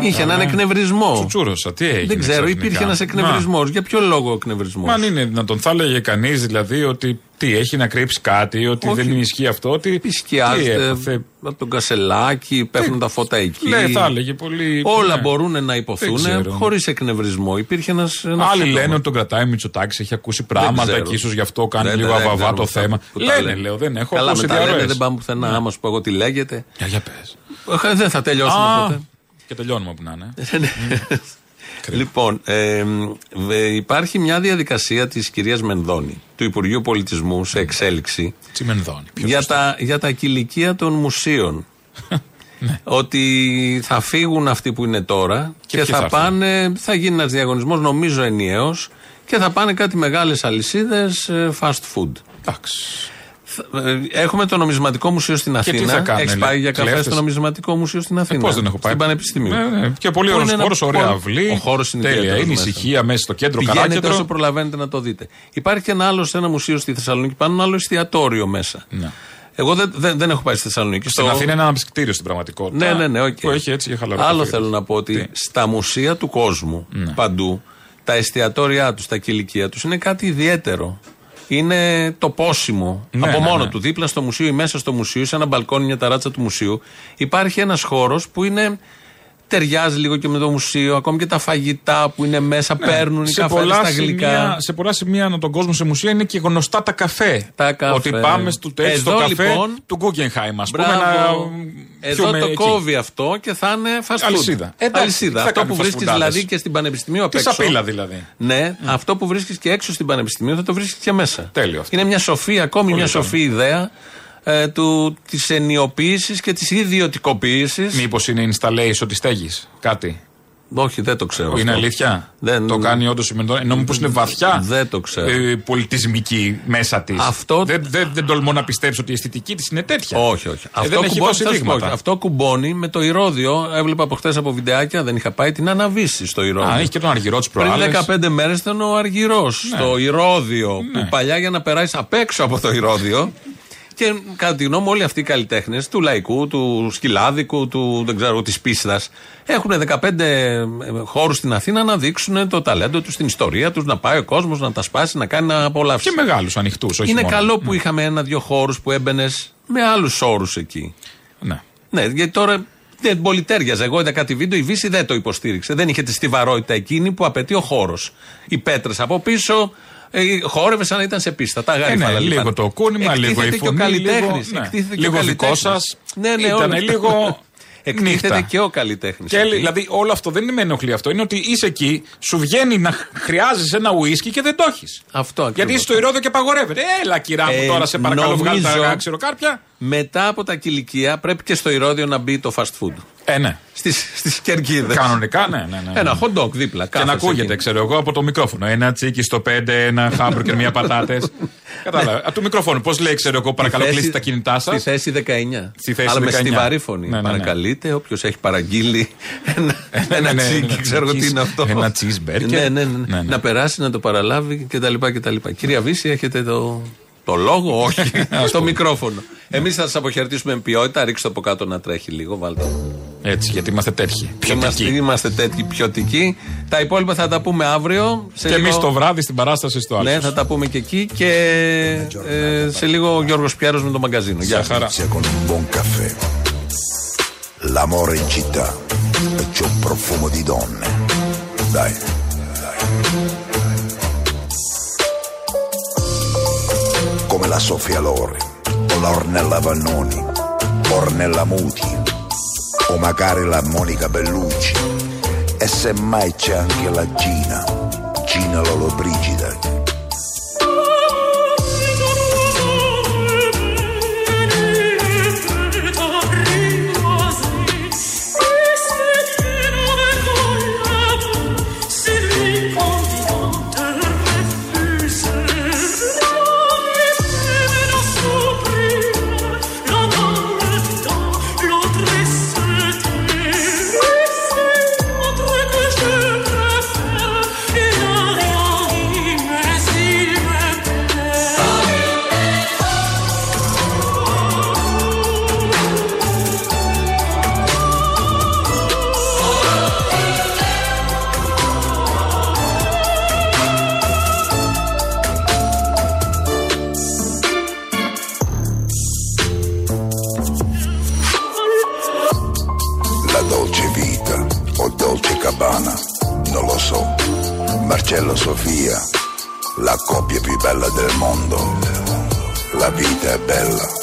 Είχε έναν εκνευρισμό. Τσουτσούρωσα, τι έγινε. Δεν ξέρω, υπήρχε ένας εκνευρισμός. Για ποιο λόγο εκνευρισμός. Μα αν είναι δυνατόν, θα έλεγε κανείς δηλαδή ότι τι έχει να κρύψει κάτι, ότι όχι, δεν ισχύει αυτό. Ότι πισκιάζεται από τον Κασσελάκη, πέφτουν τα φώτα εκεί. Ναι, θα έλεγε πολύ. Όλα μπορούν να υποθούν χωρίς εκνευρισμό. Υπήρχε ένας άλλοι λένε ότι τον κρατάει Μητσοτάκης, έχει ακούσει πράγματα και ίσως γι' αυτό κάνει λίγο αβαβά το θέμα. Λένε, λέω, δεν έχω ακούσει διαρροές. Δεν πάμε πουθενά, άμα σου πω εγώ τι λέγεται. Για πες. Δεν θα τελειώσουμε ποτέ. Και τελειώνουμε που να είναι. Λοιπόν, υπάρχει μια διαδικασία της κυρίας Μενδώνη, του Υπουργείου Πολιτισμού, σε εξέλιξη. Τι Μενδώνη, για τα κηλικεία των μουσείων. Ότι θα φύγουν αυτοί που είναι τώρα και θα πάνε, θα γίνει ένας διαγωνισμός, νομίζω ενιαίος, και θα πάνε κάτι μεγάλες αλυσίδες fast food. Εντάξει. Έχουμε το νομισματικό μουσείο στην Αθήνα. Έχει πάει για καφέ στο νομισματικό μουσείο στην Αθήνα. Πώς δεν έχω πάει. Στην Πανεπιστημίου. Και πολύ ωραίος χώρος, ωραία αυλή. Ο χώρος είναι τέλεια. Είναι ησυχία μέσα στο κέντρο. Πηγαίνετε όσο προλαβαίνετε να το δείτε. Υπάρχει και ένα άλλο σε ένα μουσείο στη Θεσσαλονίκη. Πάνω ένα άλλο εστιατόριο μέσα. Ναι. Εγώ δεν έχω πάει στη Θεσσαλονίκη. Στην Αθήνα είναι ένα κτίριο στην πραγματικότητα. Ναι, οκ. Το έχει έτσι και χαλαρά. Άλλο θέλω να πω ότι στα μουσεία του κόσμου παντού τα εστιατόρια του, τα κηλικεία του είναι κάτι ιδιαίτερο. Είναι το πόσιμο από μόνο του. Δίπλα στο μουσείο ή μέσα στο μουσείο, σε ένα μπαλκόνι, μια ταράτσα του μουσείου, υπάρχει ένας χώρος που είναι, ταιριάζει λίγο και με το μουσείο. Ακόμη και τα φαγητά που είναι μέσα παίρνουν οι καφέδες, τα γλυκά. Σε πολλά σημεία ανά τον κόσμο σε μουσεία είναι και γνωστά τα καφέ. Ότι πάμε στο καφέ του Guggenheim, ας πούμε. Εδώ το εκεί. Κόβει αυτό και θα είναι fast food. Αλυσίδα. Αυτό που βρίσκεις δηλαδή και στην Πανεπιστημίου απ' έξω. Τη σαπίλα δηλαδή. Ναι, αυτό που βρίσκεις και έξω στην Πανεπιστημίου θα το βρίσκεις και μέσα. Τέλειο. Είναι μια σοφή, ακόμη μια σοφή ιδέα. Της ενιοποίησης και της ιδιωτικοποίησης. Μήπως είναι installation ότι στέγης κάτι. Όχι, δεν το ξέρω. Είναι αυτό. Αλήθεια. Το κάνει όντως η Μεντώνη. Ενώ μήπως είναι βαθιά πολιτισμική μέσα της. Αυτό. Δεν τολμώ να πιστέψω ότι η αισθητική της είναι τέτοια. Όχι. Αυτό κουμπώνει με το Ηρώδειο. Έβλεπα από χτες από βιντεάκια, δεν είχα πάει, την Αναβίση στο Ηρώδειο. Α, έχει και τον Αργυρό της προάλλες. Πριν 15 μέρες ήταν ο Αργυρός στο Ηρώδειο. Που παλιά για να περάσει απ' έξω από το Ηρώδειο. Και κατά τη γνώμη μου, όλοι αυτοί οι καλλιτέχνες του Λαϊκού, του Σκυλάδικου, της Πίστας, έχουν 15 χώρους στην Αθήνα να δείξουν το ταλέντο τους, την ιστορία τους, να πάει ο κόσμος, να τα σπάσει, να κάνει, να απολαύσει. Και μεγάλους ανοιχτούς, όχι είναι μόνο. Καλό που είχαμε ένα-δύο χώρους που έμπαινες με άλλους όρους εκεί. Ναι, γιατί τώρα δεν πολυτέριαζε. Εγώ είδα κάτι βίντεο, η Βύση δεν το υποστήριξε. Δεν είχε τη στιβαρότητα εκείνη που απαιτεί ο χώρος. Οι πέτρες από πίσω. Χόρευε σαν να ήταν σε πίστα. Τα γάριφα. Ναι, λίγο το κούνημα, λίγο η φωνή. Λίγο δικό σα. Ήταν λίγο. Εκτίθεται και ο καλλιτέχνης. Δηλαδή, όλο αυτό δεν με ενοχλεί αυτό. Είναι ότι είσαι εκεί, σου βγαίνει να χρειάζεσαι ένα ουίσκι και δεν το έχεις. Αυτό ακριβώς. Γιατί είσαι στο Ηρόδο και παγορεύεται. Έλα, κυρά μου, τώρα σε παρακαλώ, βγάλει τα ξηροκάρπια. Μετά από τα κηλικεία πρέπει και στο Ηρόδιο να μπει το fast food. Ναι. Στις κερκίδες. Κανονικά, ναι. Ένα hot dog δίπλα. Και να ακούγεται, εκείνη. Ξέρω εγώ, από το μικρόφωνο. Ένα τσίκι στο 5, ένα χάμπουργκερ, μία πατάτες. Κατάλαβα. Από το μικρόφωνο. Πώς λέει, ξέρω εγώ, παρακαλώ, κλείστε τα κινητά σας. Στη θέση 19. Αλλά με στιβαρή φωνή. Παρακαλείται, όποιος έχει παραγγείλει ένα τσίκι, ξέρω εγώ τι είναι αυτό. Ένα cheeseburger. Ναι. Να περάσει, να το παραλάβει κτλ. Κυρία Βύση, έχετε το. Το λόγο, όχι. Στο μικρόφωνο. Εμείς θα σας αποχαιρετήσουμε με ποιότητα. Ρίξτε από κάτω να τρέχει λίγο. Βάλτε. Έτσι, γιατί είμαστε τέτοιοι. Είμαστε τέτοιοι ποιοτικοί. Τα υπόλοιπα θα τα πούμε αύριο. Και λίγο... εμείς το βράδυ στην παράσταση στο Άλσος. Ναι, θα τα πούμε και εκεί. Και σε λίγο ο Γιώργος Πιέρος με το μαγκαζίνο. Γεια χαρά. Come la Sofia Loren, o la Ornella Vannoni, Ornella Muti, o magari la Monica Bellucci, e semmai c'è anche la Gina Lollobrigida. Sofia, la coppia più bella del mondo, la vita è bella.